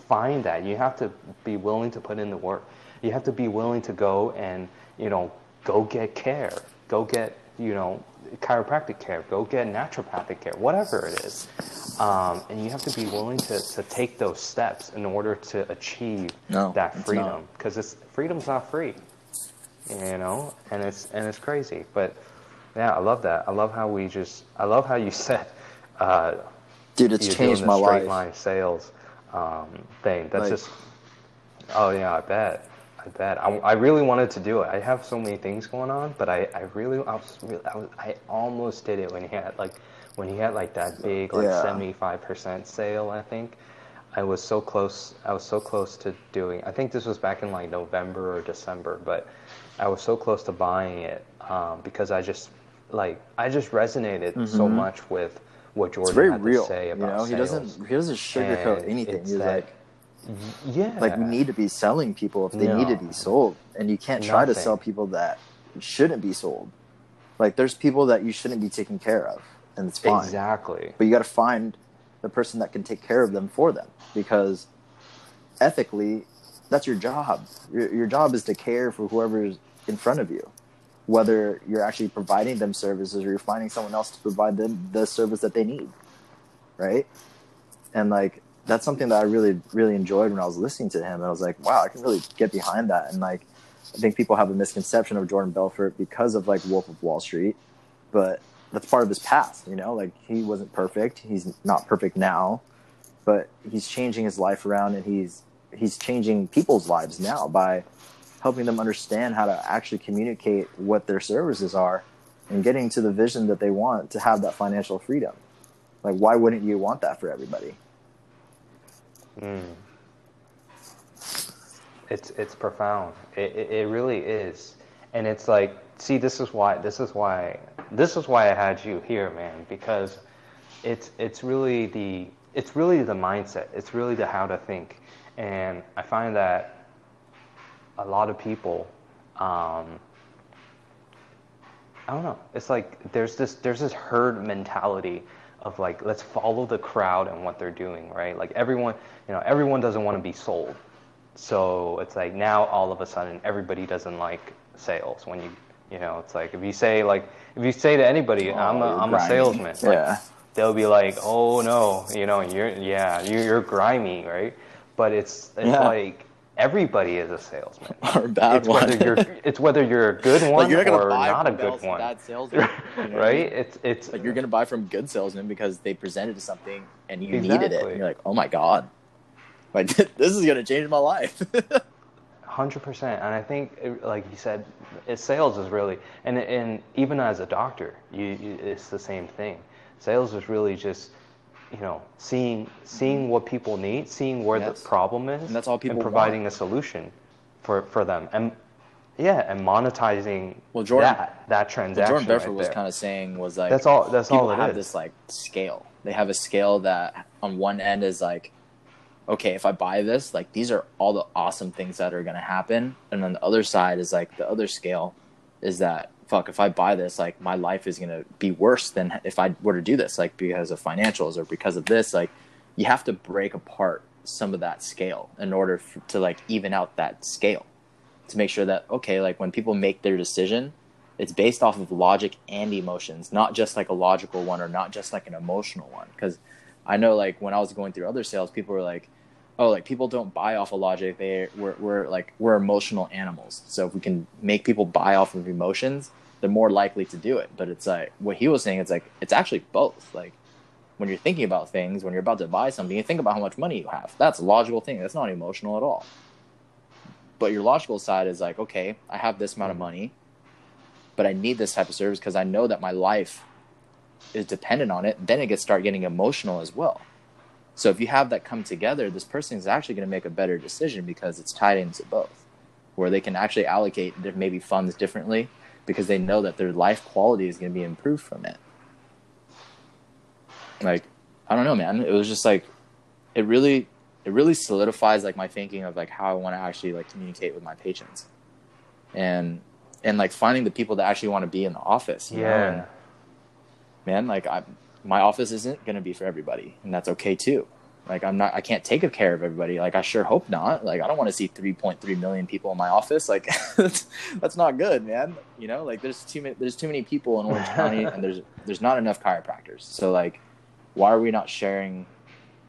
find that. You have to be willing to put in the work. You have to be willing to go and, you know, go get care. Go get, you know, chiropractic care. Go get naturopathic care. Whatever it is. And you have to be willing to take those steps in order to achieve that freedom. Because freedom's not free. You know? And it's crazy. But yeah, I love that. I love how I love how you said, dude, it's changed my life. Straight line sales thing. That's like, just. Oh yeah, I bet. I really wanted to do it. I have so many things going on, but I almost did it when he had that big 75% sale. I think I was so close. I was so close to doing. I think this was back in like November or December, but I was so close to buying it because I just resonated so much with what Jordan had to say about, you know, sales. He doesn't sugarcoat anything. He's like, we need to be selling people if they need to be sold, and you can't try to sell people that shouldn't be sold. Like, there's people that you shouldn't be taking care of, and it's fine. Exactly. But you got to find the person that can take care of them for them, because ethically, that's your job. Your job is to care for whoever's in front of you, whether you're actually providing them services or you're finding someone else to provide them the service that they need, right? And, like, that's something that I really, really enjoyed when I was listening to him. I was like, wow, I can really get behind that. And, like, I think people have a misconception of Jordan Belfort because of like Wolf of Wall Street, but that's part of his past, you know, like he wasn't perfect. He's not perfect now, but he's changing his life around, and he's changing people's lives now by helping them understand how to actually communicate what their services are and getting to the vision that they want to have that financial freedom. Like, why wouldn't you want that for everybody? Mm. It's profound. It really is. And it's like, see, this is why I had you here, man, because it's really the mindset. It's really the how to think. And I find that a lot of people, I don't know. It's like there's this herd mentality of like, let's follow the crowd and what they're doing, right? Like everyone doesn't want to be sold. So it's like now all of a sudden everybody doesn't like sales. When you know, it's like if you say to anybody, I'm a salesman, yeah, like, they'll be like, oh no, you know, you're grimy, right? But it's like everybody is a salesman. Or a bad one. It's whether you're a good one like or not a good one. Bad salesman, you know? Right? It's like you're gonna buy from good salesmen because they presented to something and you needed it. And you're like, oh my god. Like, this is going to change my life. 100%. And I think, like you said, sales is really, and even as a doctor, it's the same thing. Sales is really just, you know, seeing what people need, seeing where the problem is, and that's all people and providing want. A solution for them. And yeah, and monetizing that transaction. Jordan Belfort was kind of saying was like, that's all it is. People have this like scale. They have a scale that on one end is like, okay, if I buy this, like these are all the awesome things that are going to happen. And then the other side is like the other scale is that, fuck, if I buy this, like my life is going to be worse than if I were to do this, like because of financials or because of this. Like you have to break apart some of that scale in order to like even out that scale to make sure that, okay, like when people make their decision, it's based off of logic and emotions, not just like a logical one or not just like an emotional one. Because I know like when I was going through other sales, people were like, oh, like people don't buy off of logic. We're emotional animals. So if we can make people buy off of emotions, they're more likely to do it. But it's like what he was saying. It's like it's actually both. Like when you're thinking about things, when you're about to buy something, you think about how much money you have. That's a logical thing. That's not emotional at all. But your logical side is like, okay, I have this amount of money, but I need this type of service because I know that my life is dependent on it. Then it gets start getting emotional as well. So if you have that come together, this person is actually going to make a better decision because it's tied into both, where they can actually allocate their maybe funds differently because they know that their life quality is going to be improved from it. Like, I don't know, man. It was just like, it really solidifies like my thinking of like how I want to actually like communicate with my patients and like finding the people that actually want to be in the office. You know? And, man, like my office isn't going to be for everybody, and that's okay too. Like I can't take care of everybody. Like I sure hope not. Like I don't want to see 3.3 million people in my office. Like that's not good, man. You know, like there's too many people in Orange County, and there's not enough chiropractors. So like, why are we not sharing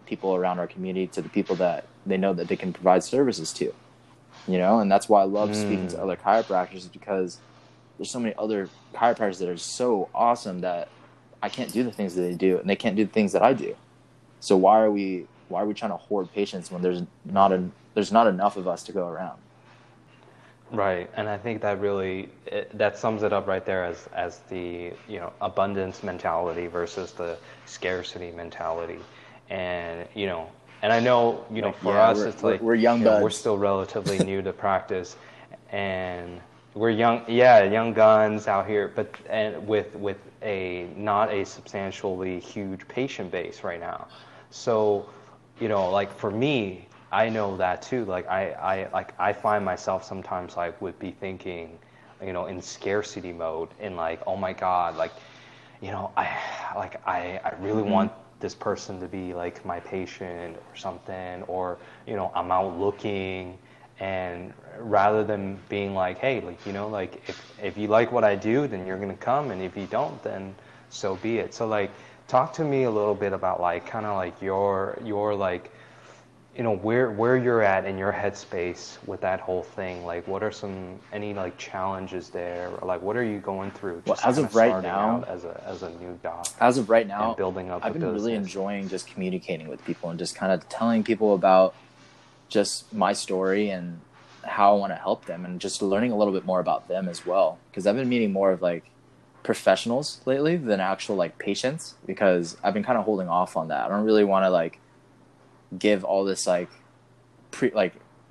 people around our community to the people that they know that they can provide services to? You know, and that's why I love speaking to other chiropractors, because there's so many other chiropractors that are so awesome that I can't do the things that they do, and they can't do the things that I do. So why are we trying to hoard patients when there's not enough of us to go around? Right, and I think that really that sums it up right there as the, you know, abundance mentality versus the scarcity mentality, and you know, and I know, you know, for us it's like we're young, but we're still relatively new to practice, and we're young guns out here, but and with a not a substantially huge patient base right now. So, you know, like for me, I know that too. Like I find myself sometimes like would be thinking, you know, in scarcity mode, and like, oh my god, like, you know, I really want this person to be like my patient or something, or you know, I'm out looking. And rather than being like, hey, like, you know, like if you like what I do, then you're going to come. And if you don't, then so be it. So like, talk to me a little bit about like, kind of like your like you know, where you're at in your headspace with that whole thing. Like, what are any like challenges there? Or, like, what are you going through? Just well, as of right now, as a new doc. As of right now, and building up. I've been really enjoying just communicating with people and just kind of telling people about just my story and how I want to help them, and just learning a little bit more about them as well. Because I've been meeting more of like professionals lately than actual like patients, because I've been kind of holding off on that. I don't really want to like give all this like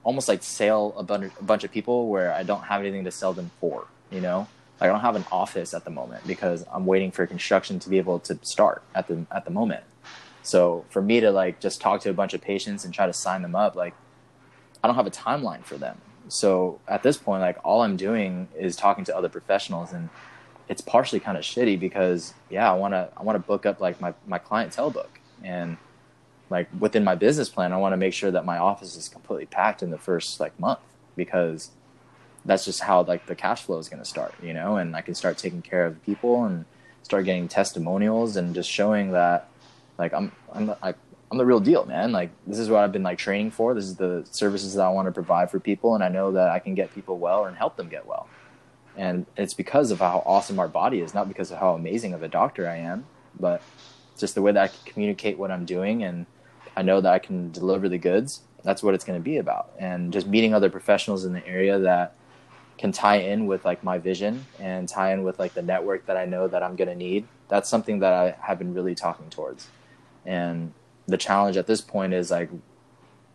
almost like sell a bunch of people where I don't have anything to sell them for, you know? Like, I don't have an office at the moment because I'm waiting for construction to be able to start at the moment. So for me to like just talk to a bunch of patients and try to sign them up, like, I don't have a timeline for them. So at this point, like, all I'm doing is talking to other professionals, and it's partially kind of shitty because, yeah, I want to book up like my clientele book, and like within my business plan, I want to make sure that my office is completely packed in the first like month, because that's just how like the cash flow is going to start, you know, and I can start taking care of people and start getting testimonials and just showing that like I'm the real deal, man. Like, this is what I've been like training for. This is the services that I want to provide for people. And I know that I can get people well and help them get well. And it's because of how awesome our body is, not because of how amazing of a doctor I am, but just the way that I can communicate what I'm doing. And I know that I can deliver the goods. That's what it's going to be about. And just meeting other professionals in the area that can tie in with like my vision and tie in with like the network that I know that I'm going to need. That's something that I have been really talking towards. And the challenge at this point is like,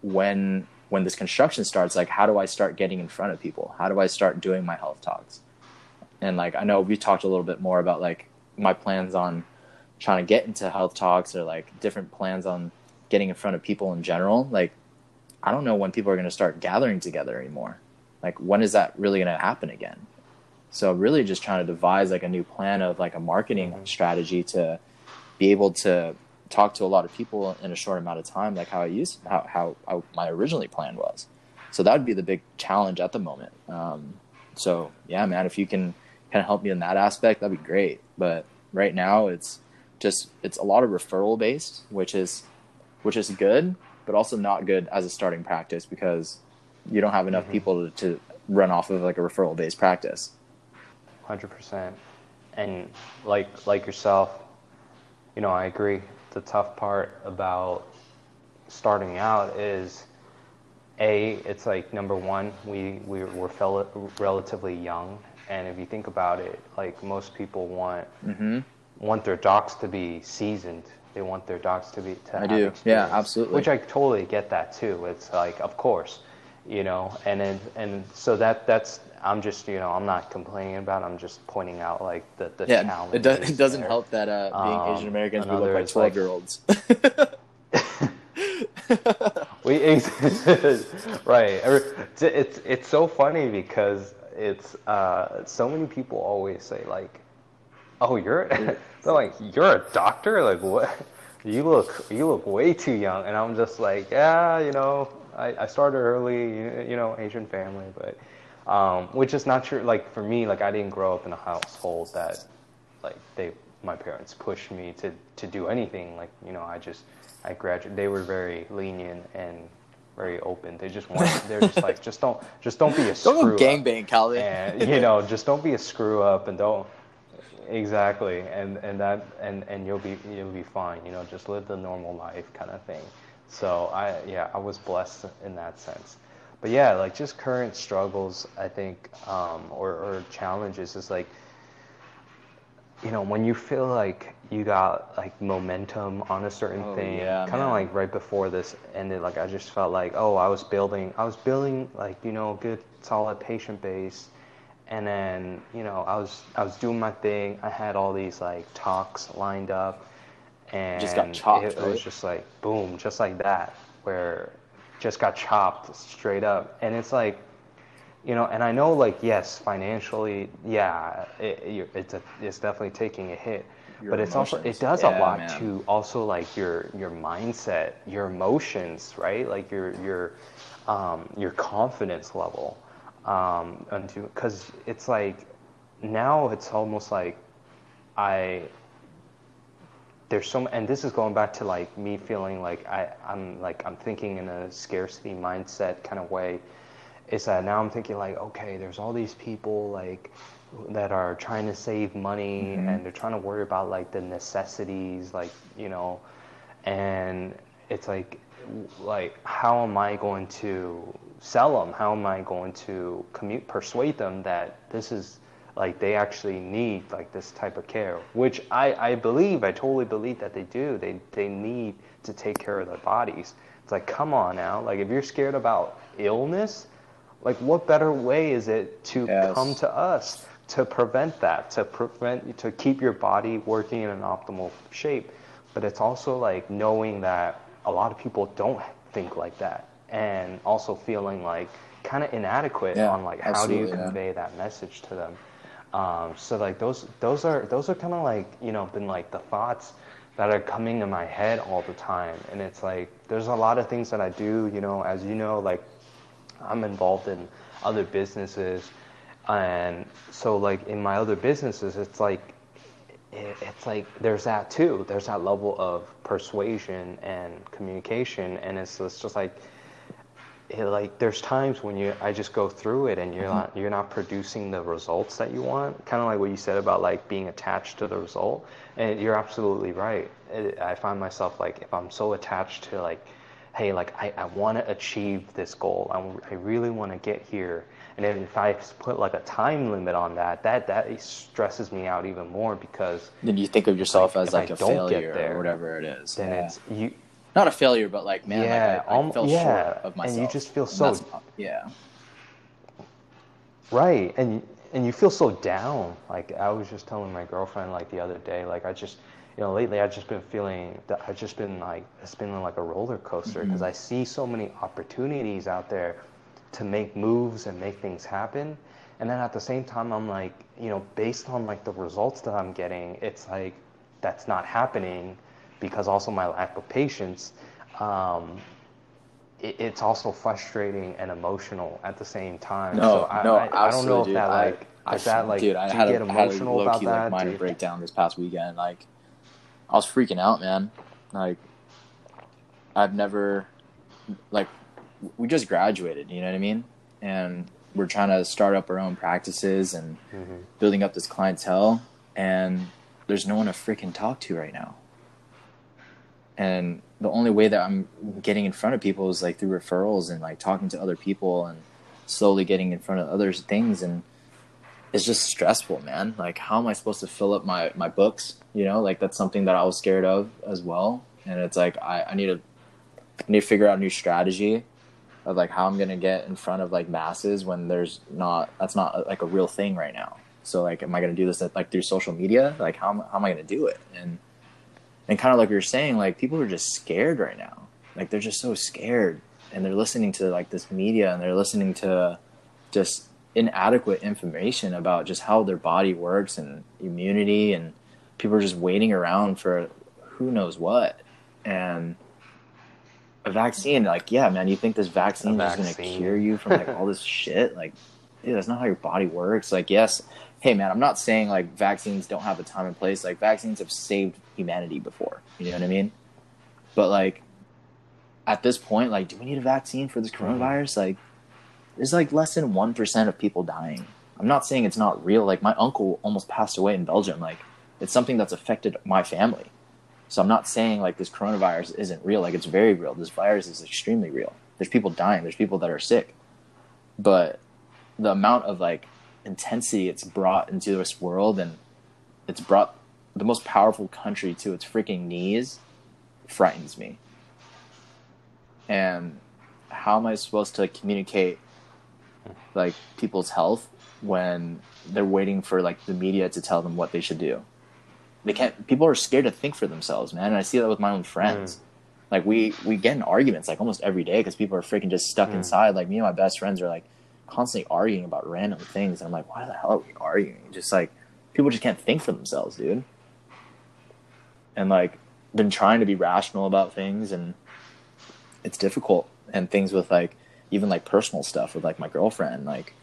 when this construction starts, like, how do I start getting in front of people? How do I start doing my health talks? And like, I know we talked a little bit more about like my plans on trying to get into health talks, or like different plans on getting in front of people in general. Like, I don't know when people are going to start gathering together anymore. Like, when is that really going to happen again? So really just trying to devise like a new plan of like a marketing strategy to be able to talk to a lot of people in a short amount of time, like how my originally plan was. So that would be the big challenge at the moment. So yeah, man, if you can kind of help me in that aspect, that'd be great. But right now it's a lot of referral based, which is good, but also not good as a starting practice, because you don't have enough people to run off of like a referral based practice. 100%. And like yourself, you know, I agree. The tough part about starting out is, A, it's like, number one, we're relatively young. And if you think about it, like, most people want their docs to be seasoned. They want their docs to be... I do, yeah, absolutely. Which I totally get that, too. It's like, of course, you know, and so that's... I'm just, you know, I'm not complaining about it. I'm just pointing out like the challenge. It doesn't help that being Asian Americans, we look like 12-year-olds. Right. It's so funny because it's so many people always say like, oh, they're like, you're a doctor? Like, what? You look way too young. And I'm just like, yeah, you know, I started early, you know, Asian family, but. Which is not true. Like, for me, like, I didn't grow up in a household that, like, my parents pushed me to do anything. Like, you know, I graduated. They were very lenient and very open. They just wanted. They're just like, just don't be a screw up. Don't gangbang, Calvin. And, you know, just don't be a screw up, and don't. Exactly, and you'll be fine. You know, just live the normal life kind of thing. So I was blessed in that sense. But yeah, like, just current struggles, I think, or challenges is like, you know, when you feel like you got like momentum on a certain thing, kind of like right before this ended, like, I just felt like, oh, I was building like, you know, good solid patient base, and then, you know, I was doing my thing. I had all these like talks lined up, and just got chopped. It was just like boom, just like that, where. Just got chopped straight up. And it's like, you know, and I know, like, yes, financially, yeah, it's definitely taking a hit, but it's also, it does a lot to also like your mindset, your emotions, right? Like your confidence level, because it's like, now it's almost like I there's so, and this is going back to like me feeling like I'm thinking in a scarcity mindset kind of way. Is that now I'm thinking like, okay, there's all these people like that are trying to save money, mm-hmm. and they're trying to worry about like the necessities, like, you know, and it's like how am I going to sell them? How am I going to persuade them that this is like they actually need like this type of care, which I totally believe that they do. They need to take care of their bodies. It's like, come on now, like if you're scared about illness, like what better way is it to come to us to prevent that, to keep your body working in an optimal shape. But it's also like knowing that a lot of people don't think like that, and also feeling like kind of inadequate on like how do you convey that message to them. So like those are kind of like, you know, been like the thoughts that are coming to my head all the time. And it's like there's a lot of things that I do, you know, as you know, like I'm involved in other businesses, and so like in my other businesses it's like there's that too, there's that level of persuasion and communication. And it's just like there's times when I just go through it and you're not producing the results that you want, kind of like what you said about like being attached to the result. And you're absolutely right. I find myself like if I'm so attached to like, hey, like I want to achieve this goal, I really want to get here, and then if I put like a time limit on that stresses me out even more, because then you think of yourself like, as like a failure or whatever it is. Then it's you. Not a failure, but like, man, like I fell short of myself. And you just feel so... Right, and you feel so down. Like, I was just telling my girlfriend, like, the other day, like, I just, you know, lately I've just been feeling, it's been like a roller coaster, because I see so many opportunities out there to make moves and make things happen. And then at the same time, I'm like, you know, based on, like, the results that I'm getting, it's like, that's not happening, because also my lack of patience, it's also frustrating and emotional at the same time. I don't know if that I had emotional about that. I had a minor breakdown this past weekend. Like, I was freaking out, man. Like, I've never, like, we just graduated, you know what I mean? And we're trying to start up our own practices and building up this clientele. And there's no one to freaking talk to right now. And the only way that I'm getting in front of people is like through referrals and like talking to other people and slowly getting in front of other things. And it's just stressful, man. Like, how am I supposed to fill up my books? You know, like that's something that I was scared of as well. And it's like, I need to figure out a new strategy of like how I'm going to get in front of like masses when that's not like a real thing right now. So like, am I going to do this like through social media? Like how am I going to do it? And kind of like you're saying, like people are just scared right now. Like they're just so scared, and they're listening to like this media, and they're listening to just inadequate information about just how their body works and immunity, and people are just waiting around for who knows what. And a vaccine, like, yeah, man, you think this vaccine is going to cure you from like all this shit? Like, dude, that's not how your body works. Like, yes. Hey, man, I'm not saying, like, vaccines don't have a time and place. Like, vaccines have saved humanity before. You know what I mean? But, like, at this point, like, do we need a vaccine for this coronavirus? Like, there's, like, less than 1% of people dying. I'm not saying it's not real. Like, my uncle almost passed away in Belgium. Like, it's something that's affected my family. So I'm not saying, like, this coronavirus isn't real. Like, it's very real. This virus is extremely real. There's people dying. There's people that are sick. But the amount of, like, intensity it's brought into this world, and it's brought the most powerful country to its freaking knees, frightens me. And how am I supposed to communicate like people's health when they're waiting for like the media to tell them what they should do? They can't. People are scared to think for themselves, man. And I see that with my own friends. Like we get in arguments like almost every day because people are freaking just stuck inside. Like me and my best friends are like constantly arguing about random things, and I'm like, why the hell are we arguing? Just like people just can't think for themselves, dude. And like been trying to be rational about things, and it's difficult. And things with like even like personal stuff with like my girlfriend, like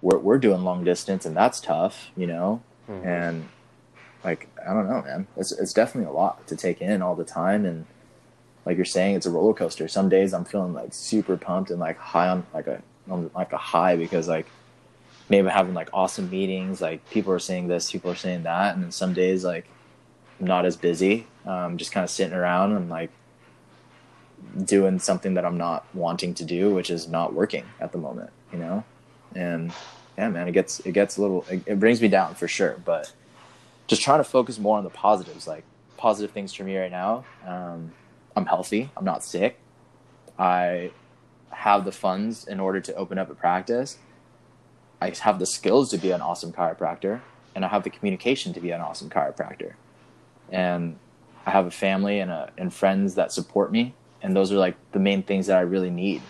we're doing long distance, and that's tough, you know. And Like, I don't know, man. It's definitely a lot to take in all the time. And like you're saying, it's a roller coaster. Some days I'm feeling like super pumped and like high on like a high because like maybe having like awesome meetings, like people are saying this, people are saying that. And then some days like I'm not as busy, just kind of sitting around and like doing something that I'm not wanting to do, which is not working at the moment, you know? And yeah, man, it gets a little, it brings me down for sure, but just trying to focus more on the positives, like positive things for me right now. I'm healthy. I'm not sick. I have the funds in order to open up a practice. I have the skills to be an awesome chiropractor, and I have the communication to be an awesome chiropractor. And I have a family and friends that support me. And those are like the main things that I really need.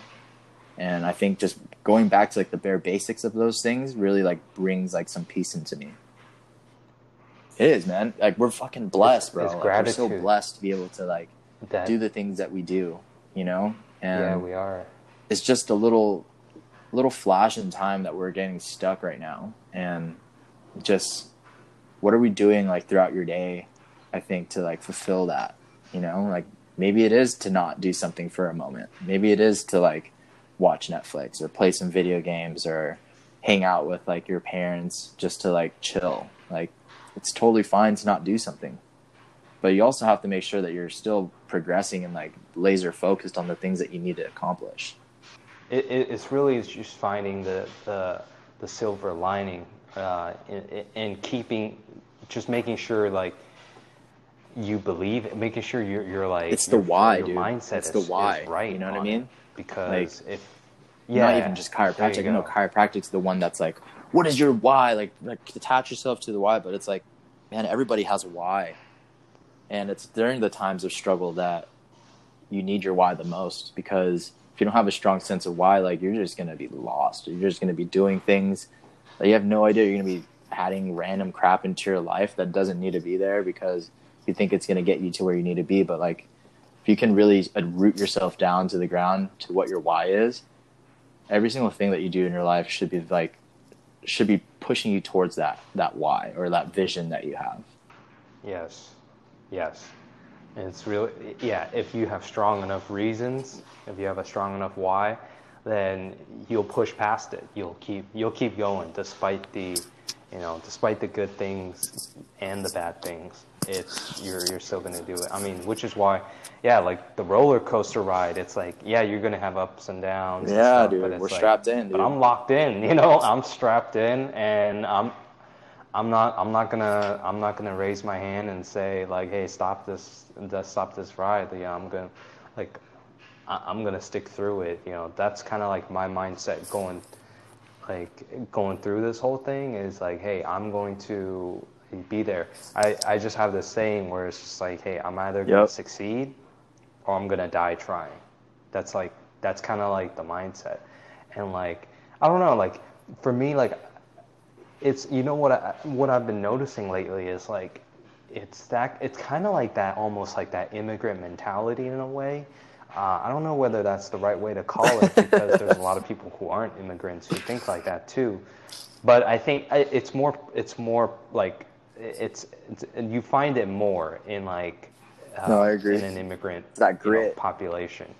And I think just going back to like the bare basics of those things really like brings like some peace into me. It is, man. Like, we're fucking blessed, bro. Like, we're so blessed to be able to like do the things that we do, you know? And yeah, we are. It's just a little flash in time that we're getting stuck right now. And just what are we doing like throughout your day, I think, to like fulfill that, you know? Like, maybe it is to not do something for a moment. Maybe it is to like watch Netflix or play some video games or hang out with like your parents just to like chill. Like, it's totally fine to not do something, but you also have to make sure that you're still progressing and like laser focused on the things that you need to accomplish. It's really just finding the silver lining and keeping, just making sure like you believe it, making sure you're like, it's the why, your dude. Mindset it's is, the why, is right. You know what I mean? Because like, if not even just chiropractic, you know, chiropractic's the one that's like, what is your why? Like attach yourself to the why. But it's like, man, everybody has a why, and it's during the times of struggle that you need your why the most. Because if you don't have a strong sense of why, like, you're just gonna be lost. You're just gonna be doing things that you have no idea. You're gonna be adding random crap into your life that doesn't need to be there because you think it's going to get you to where you need to be. But like, if you can really root yourself down to the ground to what your why is, every single thing that you do in your life should be pushing you towards that why or that vision that you have. Yes. And it's really, if you have strong enough reasons, if you have a strong enough why, then you'll push past it. You'll keep going despite despite the good things and the bad things. It's you're still gonna do it. I mean, which is why, like the roller coaster ride. It's like, you're gonna have ups and downs. Yeah, and stuff, dude, but we're like, strapped in. Dude. But I'm locked in. You know, I'm strapped in, and I'm not gonna raise my hand and say like, hey, stop this ride. You know, I'm gonna stick through it. You know, that's kind of like my mindset going through this whole thing is like, hey, I'm going to be there. I just have this saying where it's just like, hey, I'm either going to succeed or I'm going to die trying. That's kind of like the mindset. And like, I don't know, like for me, like it's, you know, what I've been noticing lately is like, it's kind of like that, almost like that immigrant mentality in a way. I don't know whether that's the right way to call it because there's a lot of people who aren't immigrants who think like that too. But I think it's more like it's and you find it more in like I agree. In an immigrant population.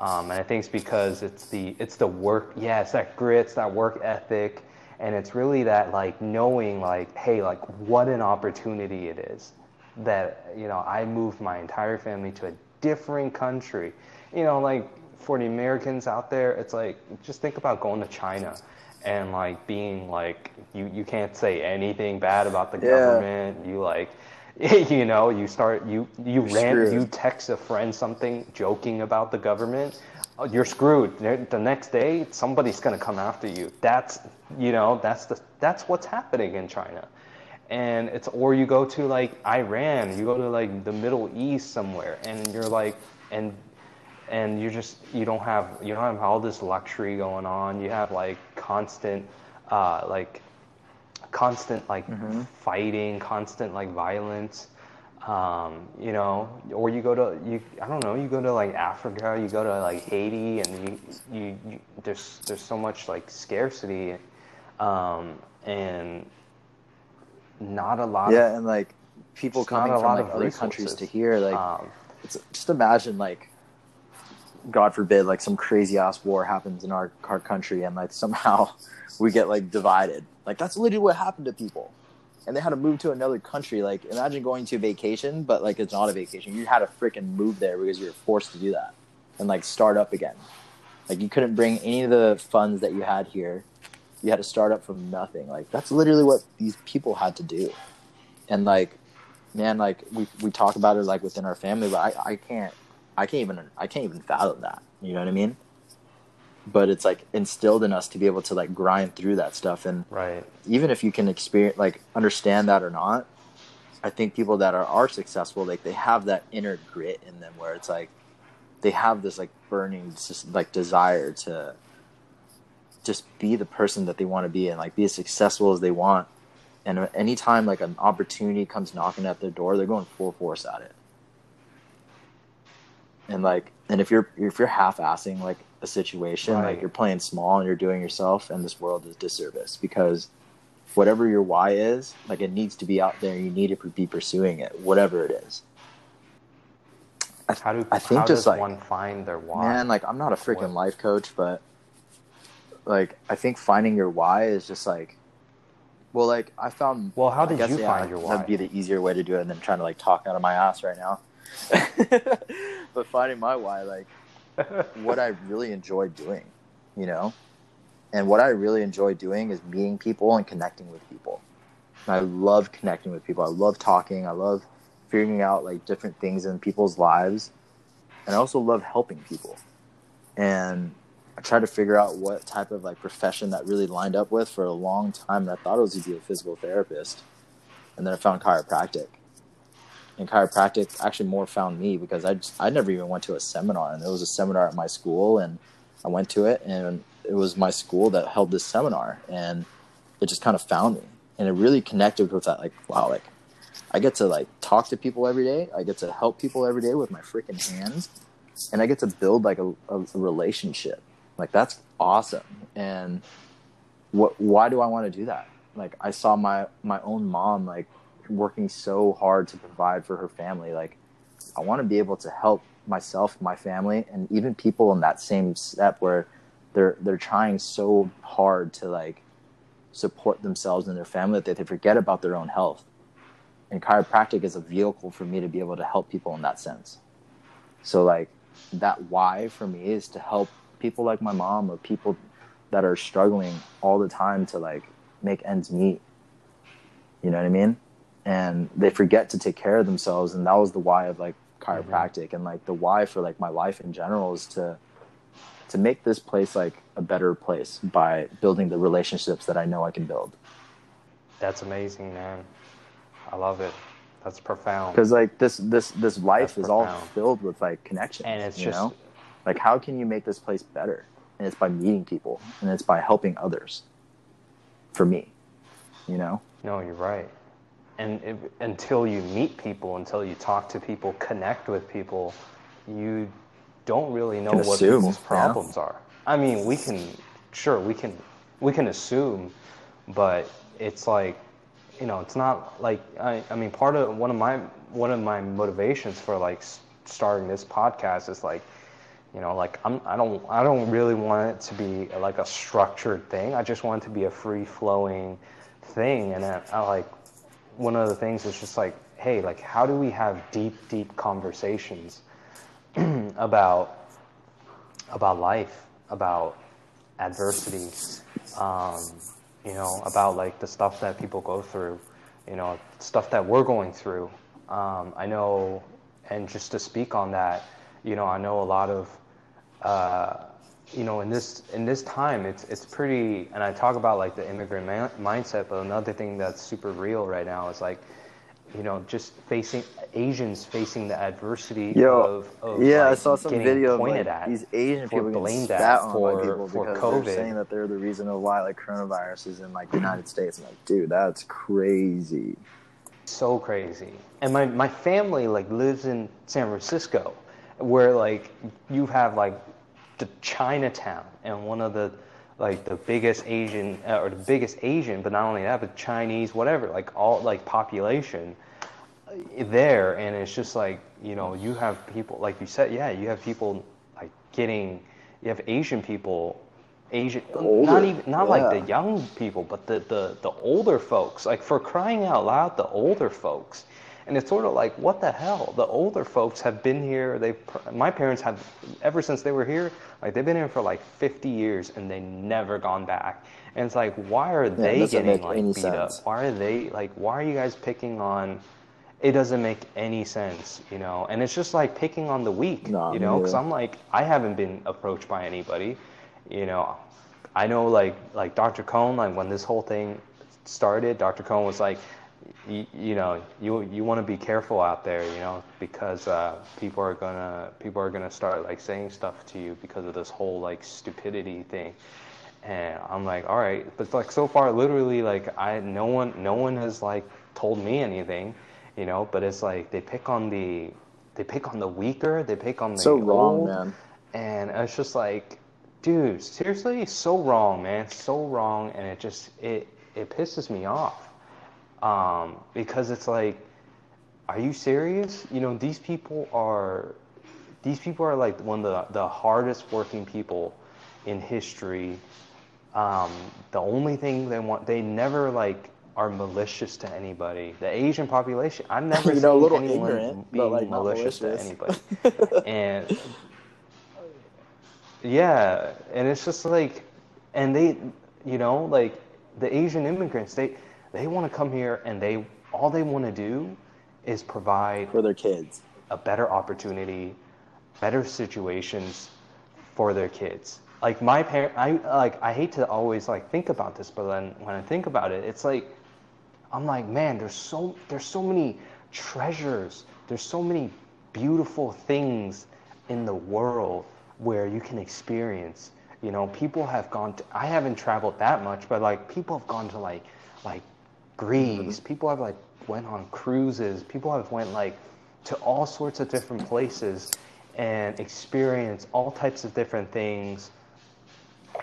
And I think it's because it's the work. Yeah, it's that grit, it's that work ethic, and it's really that like knowing like, hey, like what an opportunity it is that, you know, I moved my entire family to a different country. You know, like for the Americans out there, it's like, just think about going to China and like being like, you can't say anything bad about the government. You like, you know, you start, you text a friend something joking about the government, you're screwed. The next day, somebody's going to come after you. That's, you know, that's what's happening in China. And it's, or you go to like Iran, you go to like the Middle East somewhere, and you're like, and you're just, you don't have all this luxury going on. You have like constant like fighting, constant like violence, you know, or you go to like Africa, you go to like Haiti, and you there's so much like scarcity, and not a lot. Yeah, and like people coming from like other countries to here. Like, it's, just imagine like, God forbid, like some crazy ass war happens in our country, and like somehow we get like divided. Like that's literally what happened to people, and they had to move to another country. Like imagine going to vacation, but like it's not a vacation. You had to freaking move there because you were forced to do that, and like start up again. Like you couldn't bring any of the funds that you had here. You had to start up from nothing. Like that's literally what these people had to do. And like, man, like we talk about it like within our family, but I can't even fathom that. You know what I mean? But it's like instilled in us to be able to like grind through that stuff. And right. Even if you can experience, like understand that or not, I think people that are successful, like they have that inner grit in them where it's like, they have this like burning just like desire to just be the person that they want to be and like be as successful as they want. And anytime like an opportunity comes knocking at their door, they're going full force at it. And like, and if you're half-assing like a situation, right. Like you're playing small and you're doing yourself and this world is disservice, because whatever your why is, like it needs to be out there. You need to be pursuing it, whatever it is. How does one find their why? Man, like I'm not a freaking life coach, but like I think finding your why is just like, well, like I found. Well, how did you find your why? That'd be the easier way to do it than trying to like talk out of my ass right now. But finding my why, like what I really enjoy doing, you know, and what I really enjoy doing is meeting people and connecting with people. And I love connecting with people. I love talking. I love figuring out like different things in people's lives. And I also love helping people. And I tried to figure out what type of like profession that really lined up with for a long time. And I thought it was to be a physical therapist. And then I found chiropractic. And chiropractic actually more found me because I never even went to a seminar, and there was a seminar at my school and I went to it, and it was my school that held this seminar, and it just kind of found me, and it really connected with that. Like, wow, like I get to like talk to people every day. I get to help people every day with my freaking hands, and I get to build like a relationship. Like that's awesome. And why do I want to do that? Like I saw my own mom, like, working so hard to provide for her family. Like I want to be able to help myself, my family, and even people in that same step where they're trying so hard to like support themselves and their family that they forget about their own health. And chiropractic is a vehicle for me to be able to help people in that sense. So like that why for me is to help people like my mom or people that are struggling all the time to like make ends meet. You know what I mean? And they forget to take care of themselves. And that was the why of like chiropractic. And like the why for like my life in general is to make this place like a better place by building the relationships that I know I can build. That's amazing, man. I love it. That's profound. Because like this life is all filled with like connections. And it's just, you know? Like how can you make this place better? And it's by meeting people, and it's by helping others. For me, you know? No, you're right. And until you meet people, until you talk to people, connect with people, you don't really know what these problems are. I mean, we can assume, but it's like, you know, it's not like I mean, one of my motivations for like starting this podcast is like, you know, like I don't really want it to be like a structured thing. I just want it to be a free flowing thing, and I like. One of the things is just like, hey, like, how do we have deep conversations about life, about adversity, you know, about like the stuff that people go through, you know, stuff that we're going through. I know, and just to speak on that, you know, I know a lot of, you know, in this time, it's pretty, and I talk about like the immigrant mindset, but another thing that's super real right now is like, you know, just Asians facing the adversity of yeah, like I saw some video pointed of like, at these Asian people blamed at for COVID, they're saying that they're the reason of why like coronavirus is in like the United States. I'm like, dude, that's crazy, so crazy. And my family like lives in San Francisco, where like you have like the Chinatown, and one of the like the biggest Asian, but not only that, but Chinese, whatever, like all like population, there, and it's just like, you know, you have people, like you said, yeah, you have people like getting, you have Asian people, older, not even, not like the young people, but the older folks, like, for crying out loud, the older folks. And it's sort of like, what the hell? The older folks have been here. My parents have, ever since they were here, like, they've been here for like 50 years and they never gone back. And it's like, why are they getting like beat up? Why are they like, why are you guys picking on? It doesn't make any sense, you know? And it's just like picking on the weak, you know? Because I'm like, I haven't been approached by anybody, you know? I know like Dr. Cohn, like when this whole thing started, Dr. Cohn was like, you know, you want to be careful out there, you know, because people are gonna start like saying stuff to you because of this whole like stupidity thing. And I'm like, all right, but like so far, literally, like no one has like told me anything, you know. But it's like they pick on the weaker, they pick on the so old, wrong, man. And it's just like, dude, seriously, so wrong, man, so wrong. And it just it pisses me off. Because it's like, are you serious? You know, these people are like one of the hardest working people in history. The only thing they want, they never like are malicious to anybody. The Asian population, I've never seen anyone ignorant, being like malicious to anybody. And yeah, and it's just like, and they, you know, like the Asian immigrants, they want to come here, and all they want to do is provide for their kids a better opportunity, better situations for their kids. Like my parent, I hate to always like think about this, but then when I think about it, it's like, I'm like, man, there's so many treasures, there's so many beautiful things in the world where you can experience. You know, people have gone to, I haven't traveled that much, but like people have gone to like Greece, people have like went on cruises, people have went like to all sorts of different places and experienced all types of different things,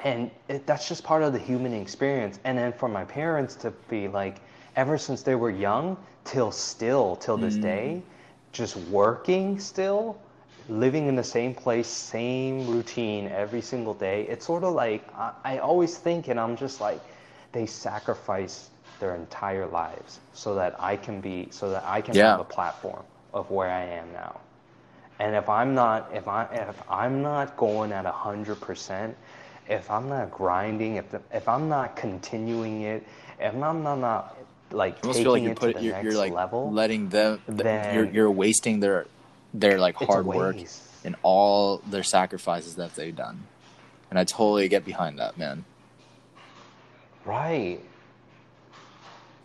and that's just part of the human experience. And then for my parents to be like, ever since they were young till this day, just working still, living in the same place, same routine every single day, it's sort of like, I always think, and I'm just like, they sacrifice their entire lives so that I can have a platform of where I am now. And if I'm not going at 100%, if I'm not grinding, if I'm not continuing it, if I'm not like taking like it to the next level, letting them, then you're wasting their like hard work and all their sacrifices that they've done. And I totally get behind that, man.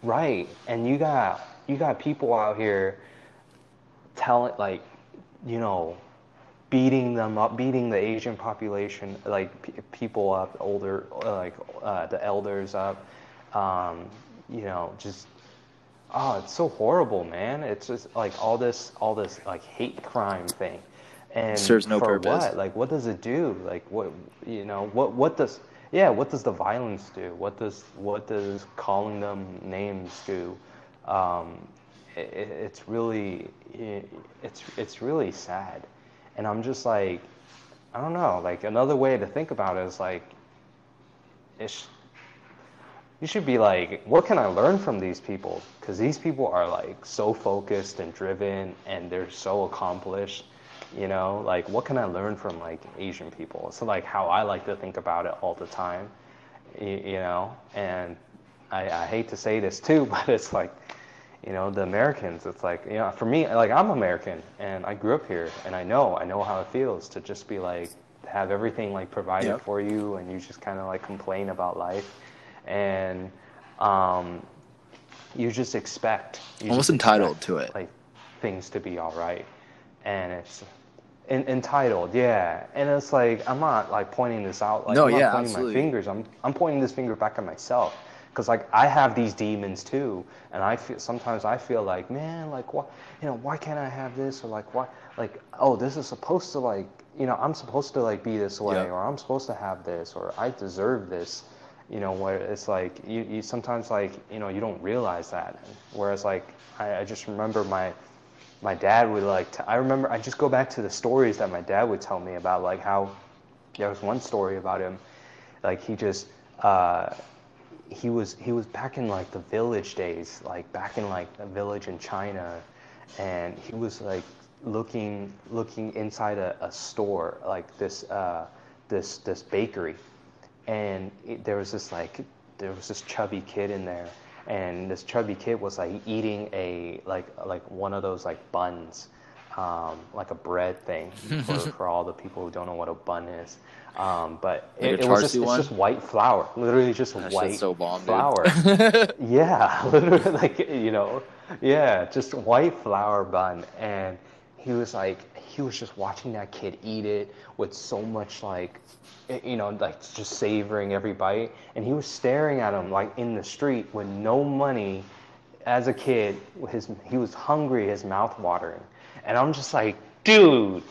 Right, and you got people out here telling, like, you know, beating them up, beating the Asian population, like people up, older, like the elders up, you know, just, oh, it's so horrible, man. It's just like all this like hate crime thing, and serves no purpose. What? Like, what does it do? Like, what, you know, what does? Yeah, what does the violence do? What does calling them names do? It's really sad, and I'm just like, I don't know. Like another way to think about it is like, you should be like, what can I learn from these people? Because these people are like so focused and driven, and they're so accomplished. You know, like, what can I learn from like Asian people? So like how I like to think about it all the time, you know, and I hate to say this too, but it's like, you know, the Americans, it's like, you know, for me, like I'm American and I grew up here and I know how it feels to just be like, have everything like provided for you, and you just kind of like complain about life, and you just expect, you almost entitled to it, like things to be all right. And it's entitled, yeah. And it's like, I'm not like pointing this out. Like, no, I'm not pointing my fingers. I'm pointing this finger back at myself, because like I have these demons too, and I feel like, man, like what, you know, why can't I have this, or like why, like, oh, this is supposed to, like, you know, I'm supposed to like be this way, or I'm supposed to have this, or I deserve this, you know, where it's like you sometimes, like, you know, you don't realize that. Whereas, like, I just remember my dad would, like, I just go back to the stories that my dad would tell me about, like, how there was one story about him, like, he just he was back in, like, the village days, like back in, like, a village in China, and he was, like, looking inside a store, like this bakery. And there was this chubby kid in there, and this chubby kid was, like, eating like one of those, like, buns, like a bread thing for all the people who don't know what a bun is. But it was just white flour, literally just white flour. Yeah, literally, like, you know, yeah, just white flour bun. And he was just watching that kid eat it with so much, like, you know, like, just savoring every bite. And he was staring at him, like, in the street with no money. As a kid, he was hungry, his mouth watering. And I'm just like, dude,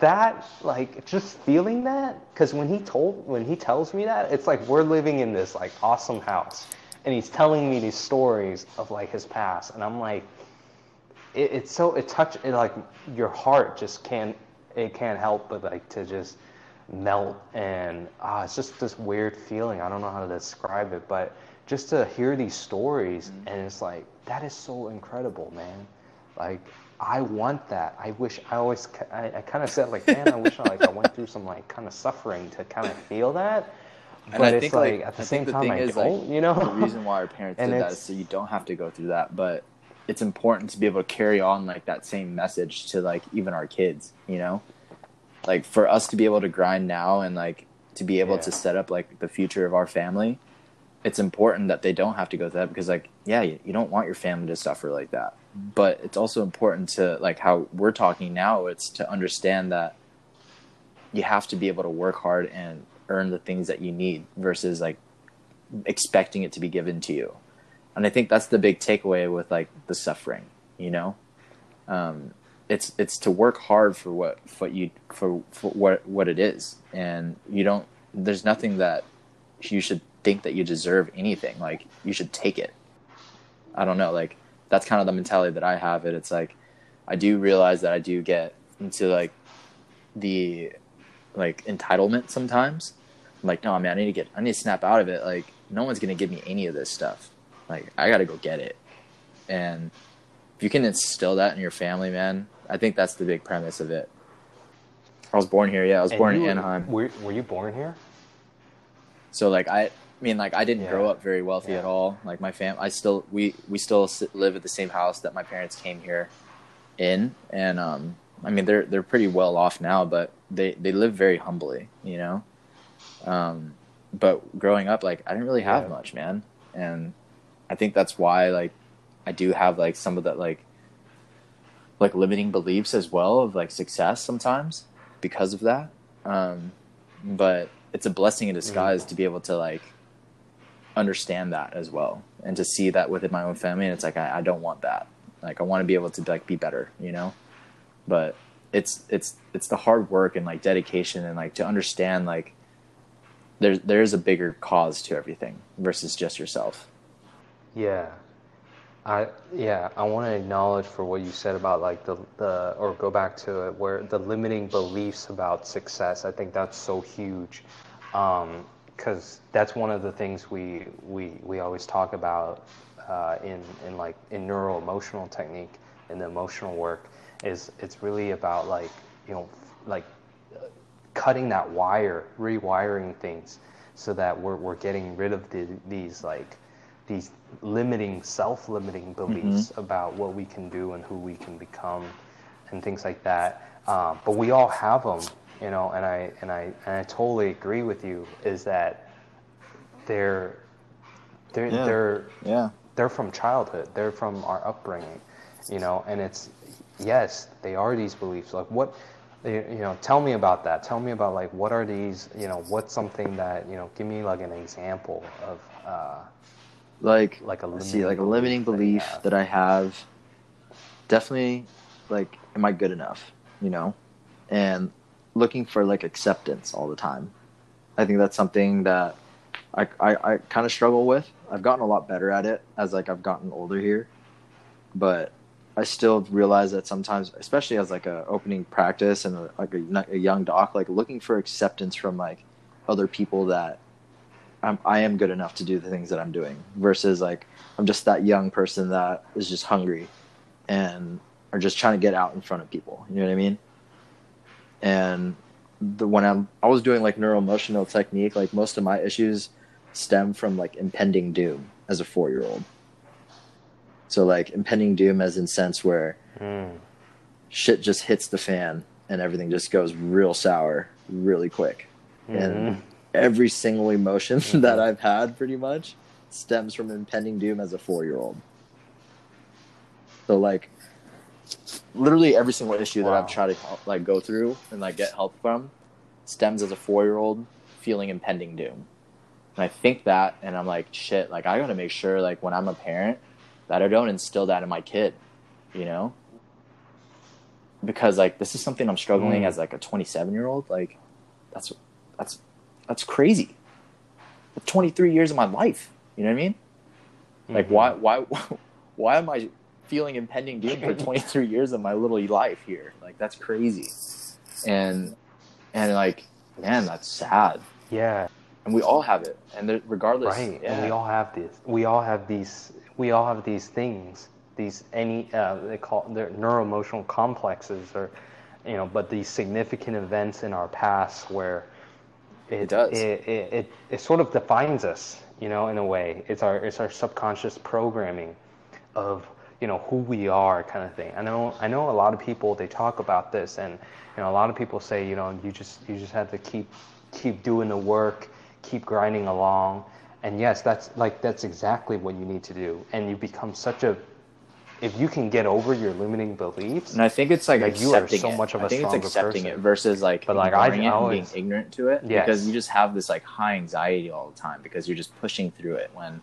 that, like, just feeling that, because when he tells me that, it's like we're living in this, like, awesome house, and he's telling me these stories of, like, his past, and I'm like, it's so, it touched it, like, your heart just can't help but, like, to just melt. And it's just this weird feeling. I don't know how to describe it, but just to hear these stories, mm-hmm. and it's like, that is so incredible, man. Like, I want that. I kind of said, like, man, I wish I went through some, like, kind of suffering to kind of feel that. But and I it's think, like, at the I same the time, I is, don't, like, you know? The reason why our parents did that is so you don't have to go through that. But it's important to be able to carry on, like, that same message to, like, even our kids, you know? Like, for us to be able to grind now and, like, to be able to set up, like, the future of our family, it's important that they don't have to go through that, because, like, yeah, you don't want your family to suffer like that. But it's also important to, like, how we're talking now, it's to understand that you have to be able to work hard and earn the things that you need versus, like, expecting it to be given to you. And I think that's the big takeaway with, like, the suffering, you know? It's to work hard for what it is. And there's nothing that you should think that you deserve anything. Like, you should take it. I don't know, like, that's kind of the mentality that I have. It's like, I do realize that I do get into, like, the, like, entitlement sometimes. I'm like, no, man, I need to snap out of it. Like, no one's going to give me any of this stuff. Like, I got to go get it. And if you can instill that in your family, man, I think that's the big premise of it. I was born here. Yeah. I was born in Anaheim. Were you born here? So, like, I didn't grow up very wealthy at all. Like, my we still live at the same house that my parents came here in, and I mean, they're pretty well off now, but they live very humbly, you know. But growing up, like, I didn't really have much, man, and I think that's why, like, I do have, like, some of that, like limiting beliefs as well of, like, success sometimes because of that, but it's a blessing in disguise to be able to, like, understand that as well, and to see that within my own family. And it's like, I don't want that. Like, I want to be able to, like, be better, you know. But it's the hard work and, like, dedication, and, like, to understand, like, there's a bigger cause to everything versus just yourself. I want to acknowledge for what you said about, like, the or go back to it, where the limiting beliefs about success. I think that's so huge, because that's one of the things we always talk about in neuro-emotional technique, in the emotional work, is it's really about, like, you know, like, cutting that wire, rewiring things, so that we're getting rid of these limiting, self-limiting beliefs about what we can do and who we can become, and things like that. But we all have them, you know. And I totally agree with you. Is that they're from childhood. They're from our upbringing, you know. And it's they are these beliefs. Like, what, you know? Tell me about that. Tell me about, like, what are these? You know, what's something that, you know? Give me, like, an example of. A limiting belief that I have, definitely, like, am I good enough, you know, and looking for, like, acceptance all the time. I think that's something that I kind of struggle with. I've gotten a lot better at it as like I've gotten older here, but I still realize that sometimes, especially as like a opening practice and a young doc, like looking for acceptance from like other people that I am good enough to do the things that I'm doing versus like I'm just that young person that is just hungry and are just trying to get out in front of people. You know what I mean? And when I was doing like neuroemotional technique, like most of my issues stem from like impending doom as a 4-year-old. So like impending doom as in sense where shit just hits the fan and everything just goes real sour really quick. Mm-hmm. And every single emotion that I've had pretty much stems from impending doom as a 4-year-old. So like literally every single issue that I've tried to like go through and like get help from stems as a 4-year-old feeling impending doom. And I think that, and I'm like, shit, like I got to make sure like when I'm a parent that I don't instill that in my kid, you know? Because like this is something I'm struggling as like a 27-year-old. Like that's crazy. 23 years of my life, you know what I mean? Like why am I feeling impending doom for 23 years of my little life here? Like that's crazy. And like, man, that's sad. Yeah. And we all have it. And there, regardless, right? Yeah. And we all have this. We all have these things. These they call their neuroemotional complexes, or you know, but these significant events in our past where it sort of defines us, you know, in a way. It's our subconscious programming of, you know, who we are kind of thing. I know a lot of people, they talk about this, and you know, a lot of people say, you know, you just have to keep doing the work, keep grinding along. And yes, that's exactly what you need to do. And you become if you can get over your limiting beliefs, and I think it's like you are so much of a stronger person. I think it's accepting it versus like ignoring it and being ignorant to it, because you just have this like high anxiety all the time because you're just pushing through it. When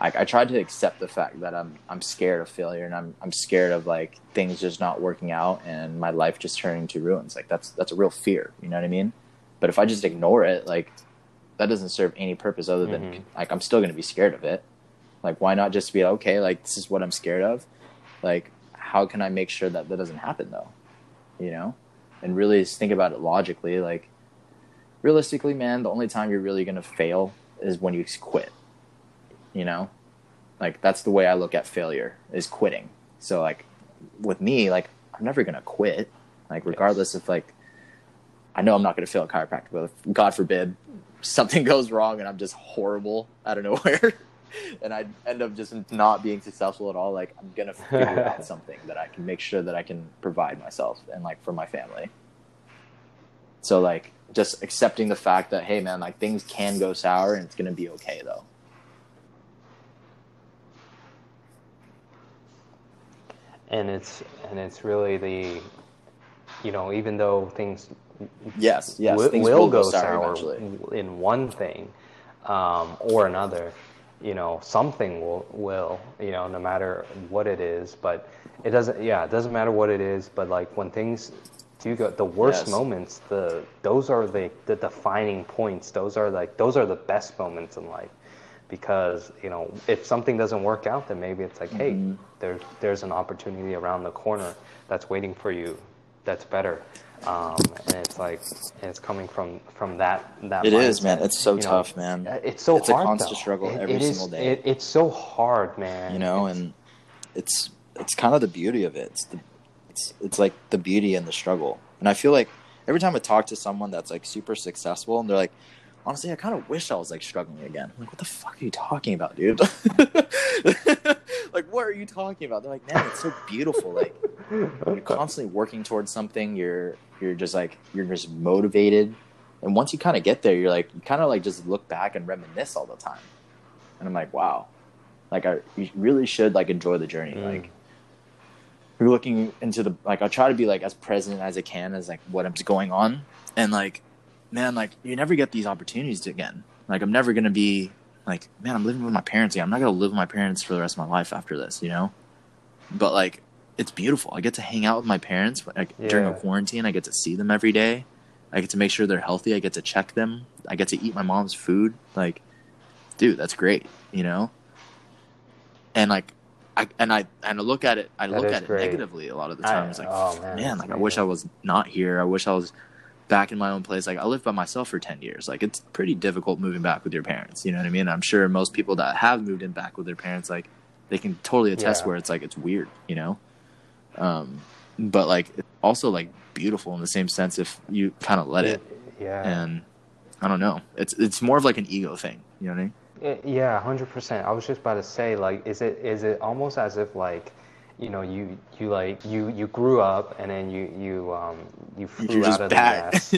I tried to accept the fact that I'm scared of failure, and I'm scared of like things just not working out and my life just turning to ruins. Like that's a real fear, you know what I mean? But if I just ignore it, like that doesn't serve any purpose other than like I'm still going to be scared of it. Like why not just be like, okay, like this is what I'm scared of. Like how can I make sure that that doesn't happen though? You know? And really just think about it logically. Like realistically, man, the only time you're really going to fail is when you quit. You know? Like that's the way I look at failure, is quitting. So like with me, like I'm never going to quit. Like regardless of like, I know I'm not going to fail at chiropractic, but if, God forbid, something goes wrong and I'm just horrible out of nowhere and I end up just not being successful at all, like I'm going to figure out something that I can make sure that I can provide myself and like for my family. So like just accepting the fact that, hey man, like things can go sour and it's going to be okay though. And it's really the, you know, even though things will go sour in one thing or another, you know, something will, you know, no matter what it is. But it doesn't matter what it is, but like when things do go, the worst moments, those are the defining points. Those are the best moments in life, because, you know, if something doesn't work out, then maybe it's like, hey, there's an opportunity around the corner that's waiting for you, that's better. And it's like, and it's coming from that. It mindset. Is, man. It's so tough, man. It's so hard. It's a constant struggle every single day. It's so hard, man. You know, and it's kind of the beauty of it. It's like the beauty and the struggle. And I feel like every time I talk to someone that's like super successful, and they're like, honestly, I kind of wish I was like struggling again. I'm like, what the fuck are you talking about, dude? Like, what are you talking about? They're like, man, it's so beautiful. Like, you're constantly working towards something. You're just like, you're just motivated. And once you kind of get there, you're like, you kind of like just look back and reminisce all the time. And I'm like, wow, like you really should like enjoy the journey. Like, you're looking into the, like, I try to be like as present as I can as like what I'm going on. And like, man, like you never get these opportunities again. Like I'm never going to be like, man, I'm living with my parents again. I'm not going to live with my parents for the rest of my life after this, you know? But like, it's beautiful. I get to hang out with my parents during a quarantine. I get to see them every day. I get to make sure they're healthy. I get to check them. I get to eat my mom's food. Like dude, that's great, you know? And like, I look at it, negatively a lot of the time. It's like, I wish I was not here. I wish I was back in my own place. Like, I lived by myself for 10 years. Like, it's pretty difficult moving back with your parents. You know what I mean? I'm sure most people that have moved in back with their parents, like, they can totally attest where it's like, it's weird, you know? But like, it's also like beautiful in the same sense if you kind of let it. Yeah. And I don't know. It's more of like an ego thing. You know what I mean? Yeah, 100%. I was just about to say, like, is it almost as if, like, you know, you grew up and then you flew out of the nest.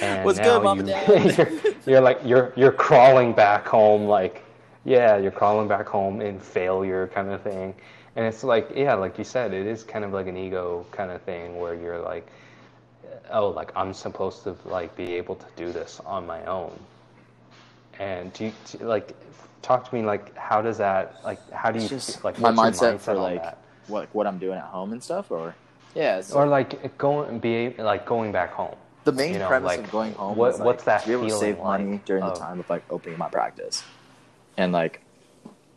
And what's good, Mom and Dad? You're crawling back home, like, you're crawling back home in failure kind of thing. And it's like, yeah, like you said, it is kind of like an ego kind of thing where you're like, oh, like, I'm supposed to, like, be able to do this on my own. And do you like, talk to me, like, how do you my mindset for, like, that? what I'm doing at home and stuff, or or like going back home. The main premise of going home is like, what's that to be able to save money during the time of like opening my practice. And like,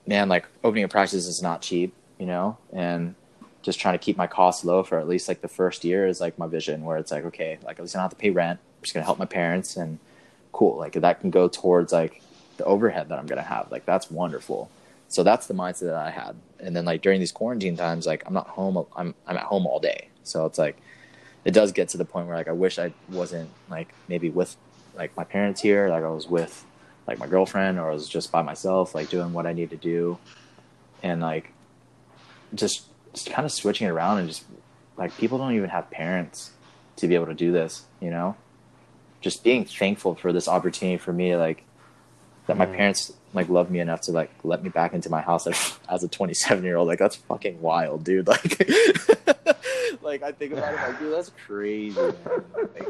man, like, opening a practice is not cheap, you know, and just trying to keep my costs low for at least like the first year is like my vision, where it's like, okay, like, at least I don't have to pay rent. I'm just gonna help my parents, and cool, like, that can go towards like the overhead that I'm gonna have. Like, that's wonderful. So that's the mindset that I had. And then like during these quarantine times, like, I'm not home. I'm at home all day. So it's like, it does get to the point where like, I wish I wasn't like maybe with like my parents here. Like, I was with like my girlfriend, or I was just by myself, like, doing what I need to do. And like, just kind of switching it around, and just like, people don't even have parents to be able to do this, you know? Just being thankful for this opportunity for me, like, that my parents like love me enough to like let me back into my house as a 27-year-old. Like, that's fucking wild, dude. Like, like, I think about it, like, dude, that's crazy, man. Like,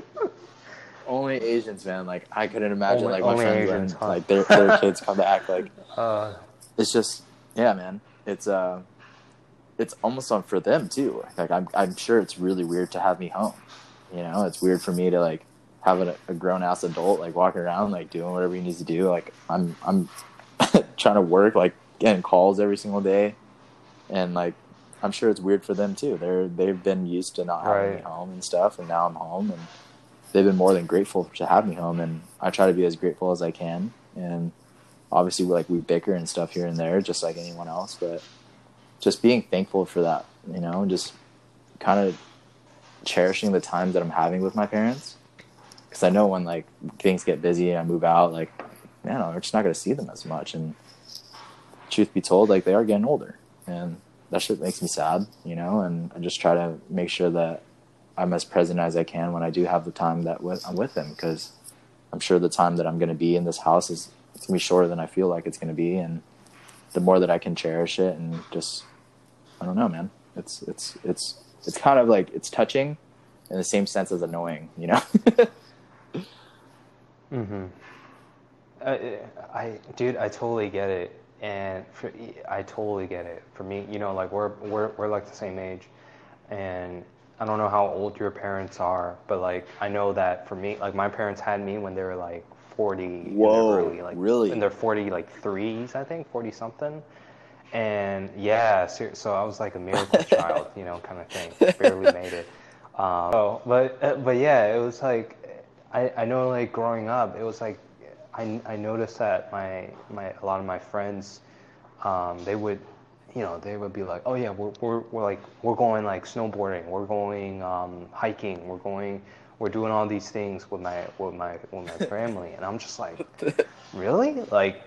only Asians, man. Like, I couldn't imagine like my friends Asians, and like their kids come to act like. It's just, yeah, man. It's almost on for them too. Like, I'm sure it's really weird to have me home. You know, it's weird for me to like. Having a grown-ass adult, like, walking around, like, doing whatever he needs to do. Like, I'm trying to work, like, getting calls every single day. And, like, I'm sure it's weird for them, too. They've been used to not having me home and stuff, and now I'm home. And they've been more than grateful to have me home. And I try to be as grateful as I can. And obviously, like, we bicker and stuff here and there, just like anyone else. But just being thankful for that, you know, and just kind of cherishing the time that I'm having with my parents. Because I know when, like, things get busy and I move out, like, man, I'm just not going to see them as much. And truth be told, like, they are getting older. And that shit makes me sad, you know? And I just try to make sure that I'm as present as I can when I do have the time that I'm with them. Because I'm sure the time that I'm going to be in this house is it's going to be shorter than I feel like it's going to be. And the more that I can cherish it and just, I don't know, man. It's kind of, like, it's touching in the same sense as annoying, you know? Mm-hmm. I totally get it, For me, you know, like we're like the same age, and I don't know how old your parents are, but like I know that for me, like my parents had me when they were like 40. Whoa, really? In their 43s, I think 40 something, and yeah, so I was like a miracle child, you know, kind of thing, barely made it. But yeah, it was like. I know, like, growing up, it was, like, I noticed that a lot of my friends, they would be like, oh, yeah, we're going, like, snowboarding, we're going hiking, we're doing all these things with my family. And I'm just like, really? Like,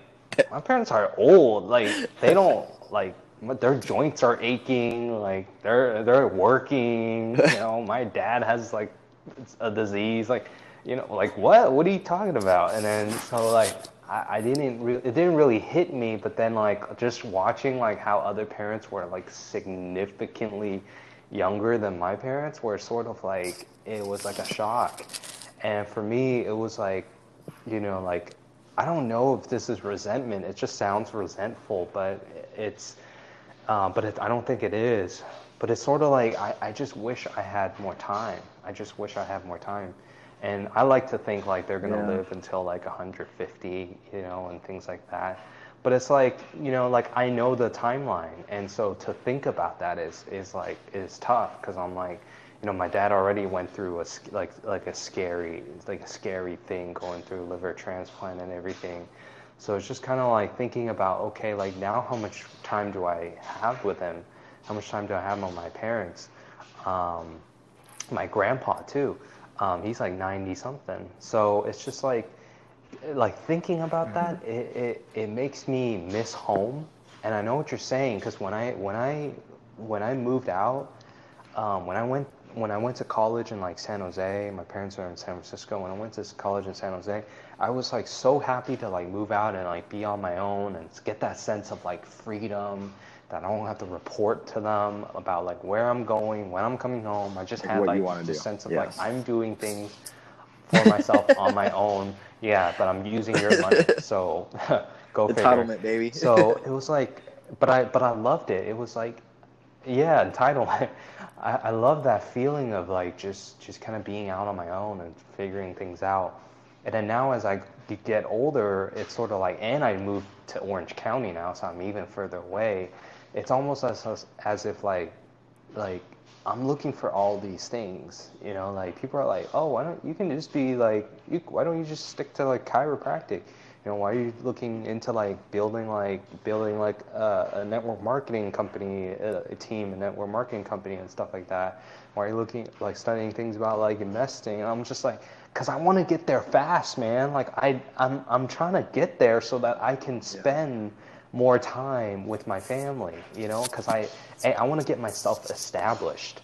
my parents are old. Like, they don't, like, their joints are aching. Like, they're working. You know, my dad has, like, a disease, like... You know, like, what are you talking about? And then, so, like, it didn't really hit me, but then, like, just watching, like, how other parents were, like, significantly younger than my parents were sort of, like, it was, like, a shock. And for me, it was, like, you know, like, I don't know if this is resentment. It just sounds resentful, but I don't think it is. But it's sort of, like, I just wish I had more time. And I like to think like they're going to live until like 150, you know, and things like that. But it's like, you know, like I know the timeline. And so to think about that is tough, because I'm like, you know, my dad already went through a scary thing, going through liver transplant and everything. So it's just kind of like thinking about, okay, like now how much time do I have with him? How much time do I have on my parents? My grandpa too. He's like 90 something. So it's just like thinking about that, it makes me miss home. And I know what you're saying, because when I moved out, when I went to college in like San Jose, my parents are in San Francisco. When I went to college in San Jose, I was like so happy to like move out and like be on my own and get that sense of like freedom, that I don't have to report to them about like where I'm going, when I'm coming home. I just had like this sense of like I'm doing things for myself on my own. Yeah, but I'm using your money, so go figure. Entitlement, baby. So it was like, but I loved it. It was like, yeah, entitlement. I love that feeling of like just kind of being out on my own and figuring things out. And then now as I get older, it's sort of like, and I moved to Orange County now, so I'm even further away. It's almost as if like I'm looking for all these things, you know, like people are like, oh, why don't you just stick to like chiropractic? You know, why are you looking into like building like a network marketing company, a team, a network marketing company and stuff like that? Why are you looking like studying things about like investing? And I'm just like, because I want to get there fast, man. Like I'm trying to get there so that I can spend more time with my family, you know, because I want to get myself established,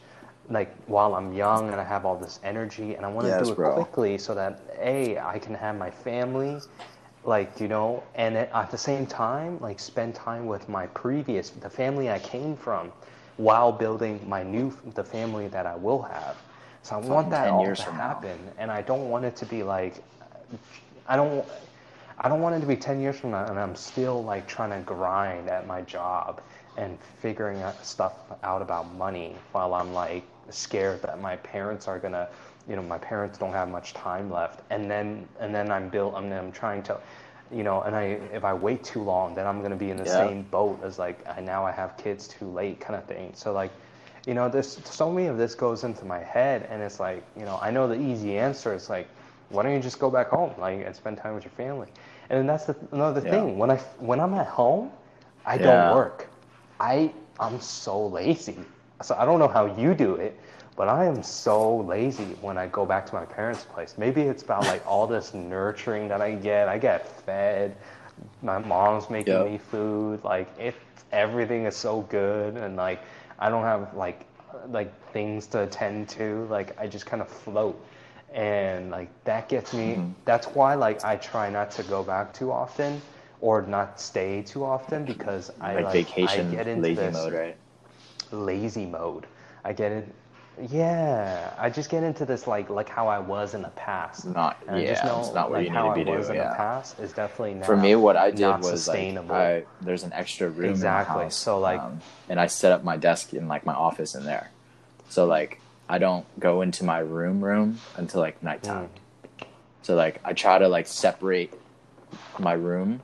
like while I'm young and I have all this energy, and I want to do it quickly so that I can have my family, like, you know, and at the same time, like spend time with the family I came from, while building the family that I will have. So I want that all to happen, and I don't want it to be like, I don't want it to be 10 years from now and I'm still like trying to grind at my job and figuring out stuff out about money while I'm like scared that my parents are gonna, you know, my parents don't have much time left. And then I'm trying to, you know, and if I wait too long, then I'm gonna be in the same boat as like, now I have kids too late kind of thing. So like, you know, there's so many of this goes into my head, and it's like, you know, I know the easy answer is like, why don't you just go back home, like, and spend time with your family? And then that's another thing. When I'm at home, I don't work. I'm so lazy. So I don't know how you do it, but I am so lazy when I go back to my parents' place. Maybe it's about like all this nurturing that I get. I get fed. My mom's making me food. Like everything is so good, and like I don't have like things to attend to. Like I just kind of float. And like that gets me, that's why like I try not to go back too often or not stay too often, because like vacation, I get into lazy mode, right? Lazy mode. I just get into this like how I was in the past. It's not what like you need to be doing. How I was in the past is definitely not. For me, what I did was like, there's an extra room in the house, so like, and I set up my desk in like my office in there. So like, I don't go into my room until like nighttime. So like I try to like separate my room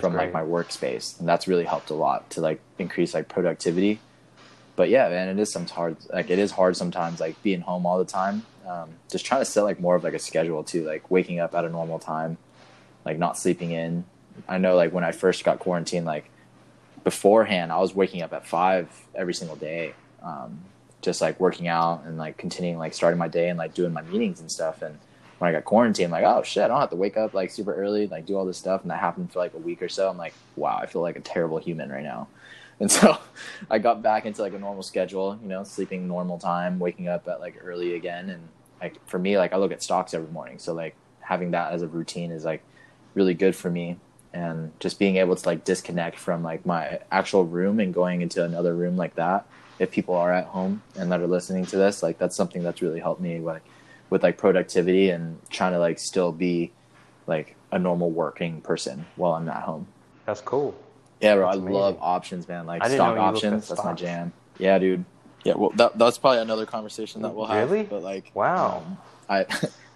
from like my workspace, and that's really helped a lot to like increase like productivity. But yeah, man, it is hard sometimes like being home all the time. Just trying to set like more of like a schedule too, like waking up at a normal time, like not sleeping in. I know like when I first got quarantined, like beforehand, I was waking up at 5 every single day. Just like working out and like continuing, like starting my day and like doing my meetings and stuff. And when I got quarantined, like, oh shit, I don't have to wake up like super early, like do all this stuff. And that happened for like a week or so. I'm like, wow, I feel like a terrible human right now. And so I got back into like a normal schedule, you know, sleeping normal time, waking up at like early again. And like for me, like I look at stocks every morning. So like having that as a routine is like really good for me. And just being able to like disconnect from like my actual room and going into another room like that. If people are at home and that are listening to this, like that's something that's really helped me with like productivity and trying to like still be like a normal working person while I'm at home. That's cool. Yeah, bro, that's amazing. Love options, man. Like stock options, that's my jam. Yeah, dude. Yeah, well, that's probably another conversation that we'll have. Really? But like, wow. I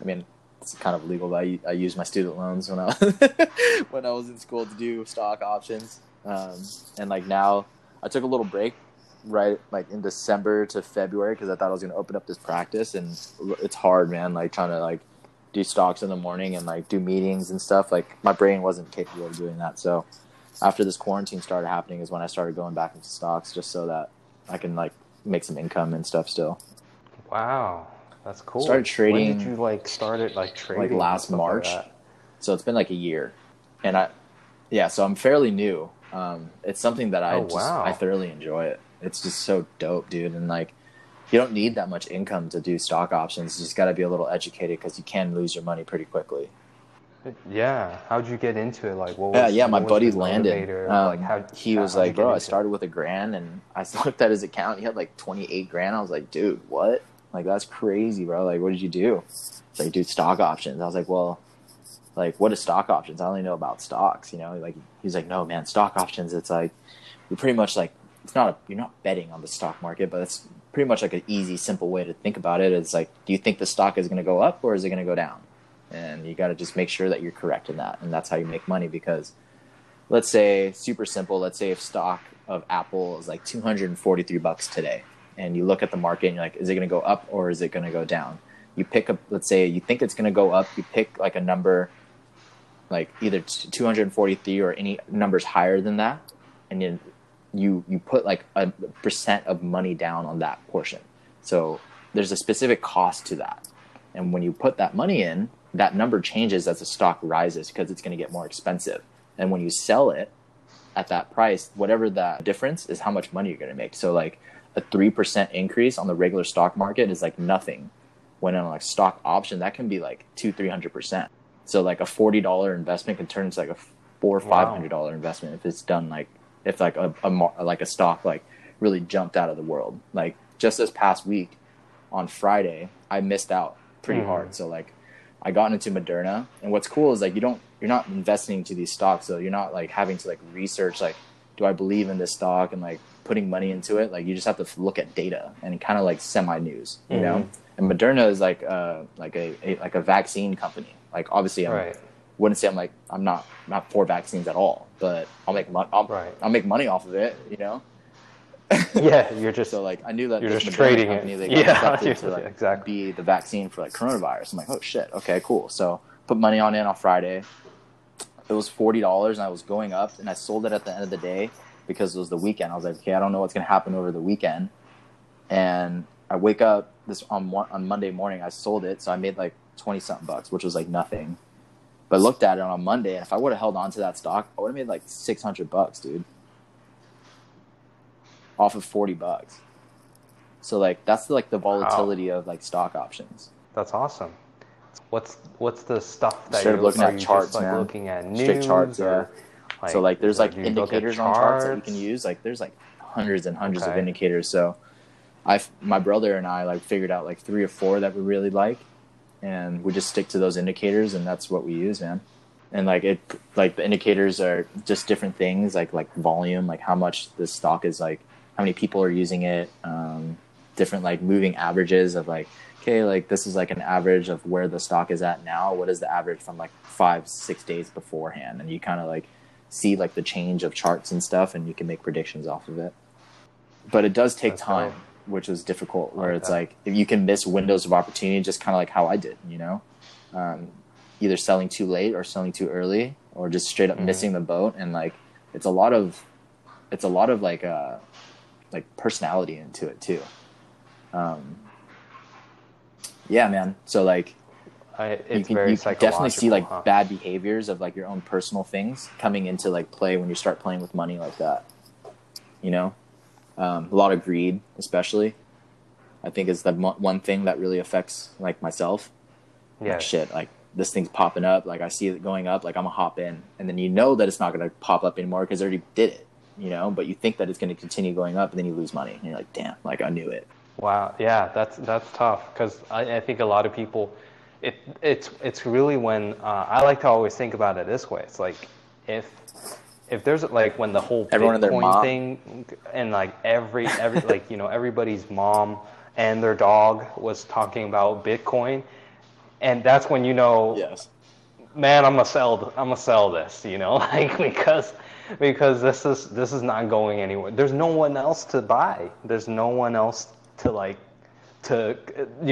mean, it's kind of illegal, but I used my student loans when I when I was in school to do stock options. And like now, I took a little break, right, like in December to February, because I thought I was going to open up this practice, and it's hard, man. Like trying to like do stocks in the morning and like do meetings and stuff. Like my brain wasn't capable of doing that. So after this quarantine started happening, is when I started going back into stocks, just so that I can like make some income and stuff still. Wow. That's cool. Started trading. When did you like started like trading? Like last March. Like so it's been like a year, and so I'm fairly new. It's something that I thoroughly enjoy it. It's just so dope, dude. And like, you don't need that much income to do stock options. You just got to be a little educated, because you can lose your money pretty quickly. Yeah. How'd you get into it? Like, what was my buddy Landon. He was like, bro, I started with $1,000, and I looked at his account. He had like $28,000. I was like, dude, what? Like, that's crazy, bro. Like, what did you do? It's like, dude, stock options. I was like, well, like, what is stock options? I only know about stocks, you know? Like, he's like, no, man, stock options, it's like, you're pretty much like, it's not, you're not betting on the stock market, but it's pretty much like an easy, simple way to think about it. It's like, do you think the stock is going to go up, or is it going to go down? And you got to just make sure that you're correct in that. And that's how you make money, because let's say, super simple, let's say if stock of Apple is like $243 today. And you look at the market and you're like, is it going to go up or is it going to go down? You pick up, let's say you think it's going to go up. You pick like a number, like either 243 or any numbers higher than that. And then you put like a % of money down on that portion. So there's a specific cost to that. And when you put that money in, that number changes as the stock rises, because it's going to get more expensive. And when you sell it at that price, whatever that difference is, how much money you're going to make. So like, a 3% increase on the regular stock market is like nothing. When on like stock option, that can be like 200-300%. So like a $40 investment can turn into like a $400-500 investment if it's done like, if like a stock like really jumped out of the world. Like just this past week on Friday, I missed out pretty hard. So like I got into Moderna, and what's cool is like you're not investing into these stocks, so you're not like having to like research like, do I believe in this stock, and like putting money into it. Like you just have to look at data and kind of like semi news, you know? And Moderna is like a vaccine company. Like obviously I'm not for vaccines at all, but I'll make money off of it, you know? Yeah. You're just so like, I knew that you're just trading company, it. Be the vaccine for like coronavirus. I'm like, oh shit. Okay, cool. So put money on Friday. It was $40 and I was going up, and I sold it at the end of the day because it was the weekend. I was like, okay, I don't know what's going to happen over the weekend. And I wake up on Monday morning, I sold it. So I made like 20 something bucks, which was like nothing. But I looked at it on a Monday, and if I would have held on to that stock, I would have made like $600, dude, off of $40. So like, that's like the volatility of like stock options. That's awesome. What's the stuff that you're looking at? Charts, like looking at news, straight charts, or, like, so like there's like indicators on charts that we can use. Like there's like hundreds and hundreds of indicators. So my brother and I like figured out like 3 or 4 that we really like, and we just stick to those indicators, and that's what we use, man. And like it, like the indicators are just different things, like volume, like how much this stock is, like how many people are using it, different like moving averages of like, okay, like this is like an average of where the stock is at now. What is the average from like 5-6 days beforehand? And you kind of like see like the change of charts and stuff, and you can make predictions off of it. But it does take time, which is difficult, where it's like if you can miss windows of opportunity, just kind of like how I did, you know, either selling too late or selling too early, or just straight up missing the boat. And like, it's a lot of like personality into it too. Yeah, man. So like, you can definitely see like bad behaviors of like your own personal things coming into like play when you start playing with money like that. You know, a lot of greed, especially, I think is the one thing that really affects like myself. Yeah. Like, shit, like this thing's popping up. Like I see it going up. Like I'm gonna hop in, and then you know that it's not gonna pop up anymore because I already did it. You know, but you think that it's gonna continue going up, and then you lose money, and you're like, damn, like I knew it. Wow. Yeah, that's tough, because I think a lot of people, it's really when I like to always think about it this way. It's like if there's like when the whole Bitcoin thing and like everybody's mom and their dog was talking about Bitcoin, And that's when you know, man, I'm gonna sell this, you know, like because this is not going anywhere. There's no one else to buy. There's no one else to you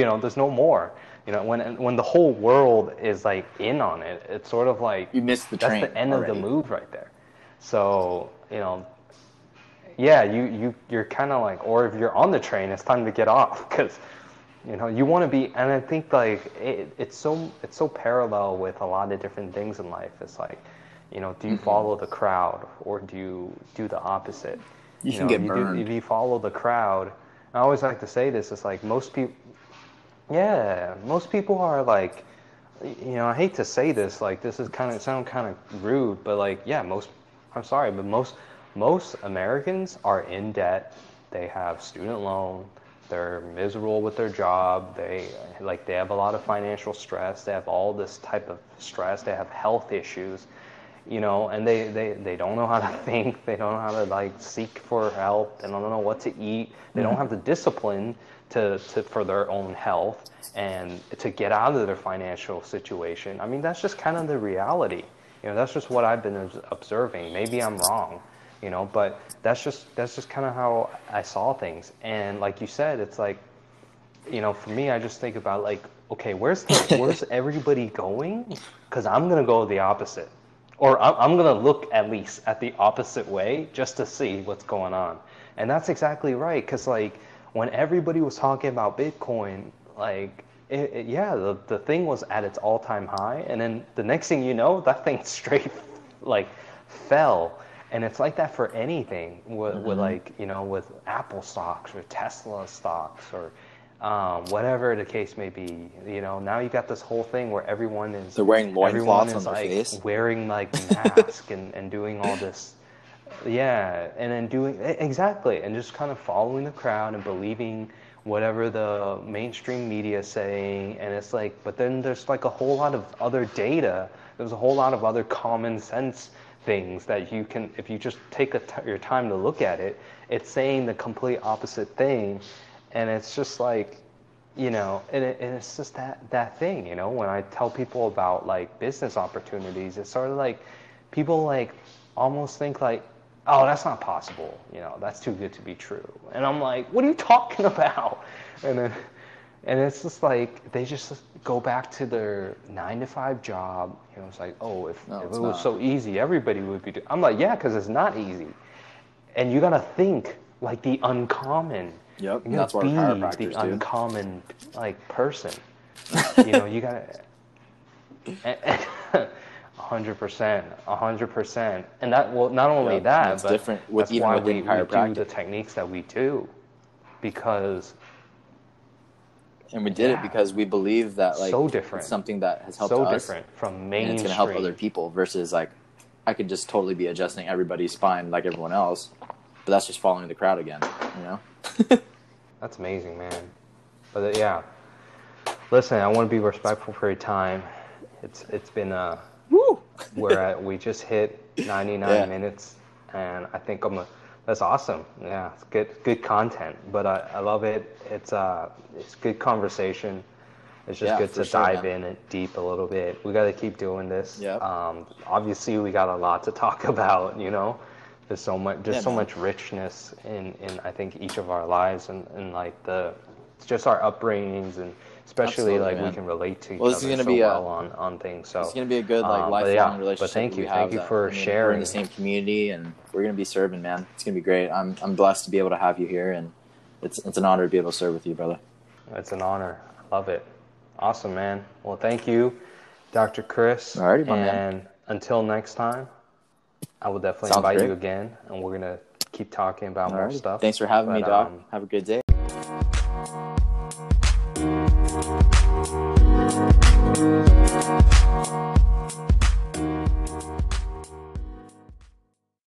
know. There's no more. You know, when the whole world is like in on it, it's sort of like you missed the train. That's the end already. Of the move right there. So you know, yeah, you're kind of like, or if you're on the train, it's time to get off because you know you want to be. And I think like it's so parallel with a lot of different things in life. It's like, you know, do you follow the crowd or do you do the opposite? You can know, get burned. If you follow the crowd, I always like to say this. It's like most people. Yeah, most people are like, you know, I hate to say this, like this is kind of sound kind of rude, but like, yeah, most Americans are in debt. They have student loan. They're miserable with their job. They have a lot of financial stress. They have all this type of stress. They have health issues, you know, and they don't know how to think. They don't know how to like seek for help. They don't know what to eat. They don't have the discipline to for their own health and to get out of their financial situation. I mean, that's just kind of the reality. You know, that's just what I've been observing. Maybe I'm wrong, you know, but that's just kind of how I saw things. And like you said, it's like, you know, for me, I just think about like, okay, where's everybody going? Because I'm going to go the opposite, or I'm going to look at least at the opposite way just to see what's going on. And that's exactly right. Because like, when everybody was talking about Bitcoin, like, the thing was at its all-time high. And then the next thing you know, that thing straight, like, fell. And it's like that for anything with like, you know, with Apple stocks or Tesla stocks or whatever the case may be. You know, now you got this whole thing where everyone is... They're wearing loincloths on their face. Wearing, like, masks and doing all this... Yeah, and then exactly, and just kind of following the crowd and believing whatever the mainstream media is saying, and it's like, but then there's like a whole lot of other data, there's a whole lot of other common sense things that you can, if you just take your time to look at it, it's saying the complete opposite thing, and it's just like, you know, and it's just that thing, you know, when I tell people about like business opportunities, it's sort of like, people like almost think like, oh, that's not possible. You know, that's too good to be true. And I'm like, what are you talking about? And it's just like, they just go back to their 9-to-5 job. You know, it's like, oh, if it was so easy, everybody would be doing. I'm like, yeah, because it's not easy. And you got to think like the uncommon. Yep, and that's what chiropractors do. Uncommon, like, person. You know, you got to... 100%. And that, well, not only that, but different with, that's even why we do the techniques that we do, because... And we did it because we believe that, like, so different. It's something that has helped us. So different from mainstream. And it's going to help other people versus, like, I could just totally be adjusting everybody's spine like everyone else, but that's just following the crowd again, you know? That's amazing, man. But, yeah. Listen, I want to be respectful for your time. It's been... we just hit 99 minutes, and I think that's awesome. Yeah, it's good content, but I love it. It's good conversation. It's just good to dive in and deep a little bit. We got to keep doing this. Yep. Obviously we got a lot to talk about, you know, there's so much, much richness in I think each of our lives and like it's just our upbringings and especially we can relate to each other so well on things. So it's going to be a good lifelong relationship. But thank you, for sharing. We're in the same community, and we're going to be serving, man. It's going to be great. I'm blessed to be able to have you here, and it's an honor to be able to serve with you, brother. It's an honor. Love it. Awesome, man. Well, thank you, Dr. Chris. Alrighty, my man. And until next time, I will definitely invite you again, and we're going to keep talking about more stuff. Thanks for having me, Doc. Have a good day.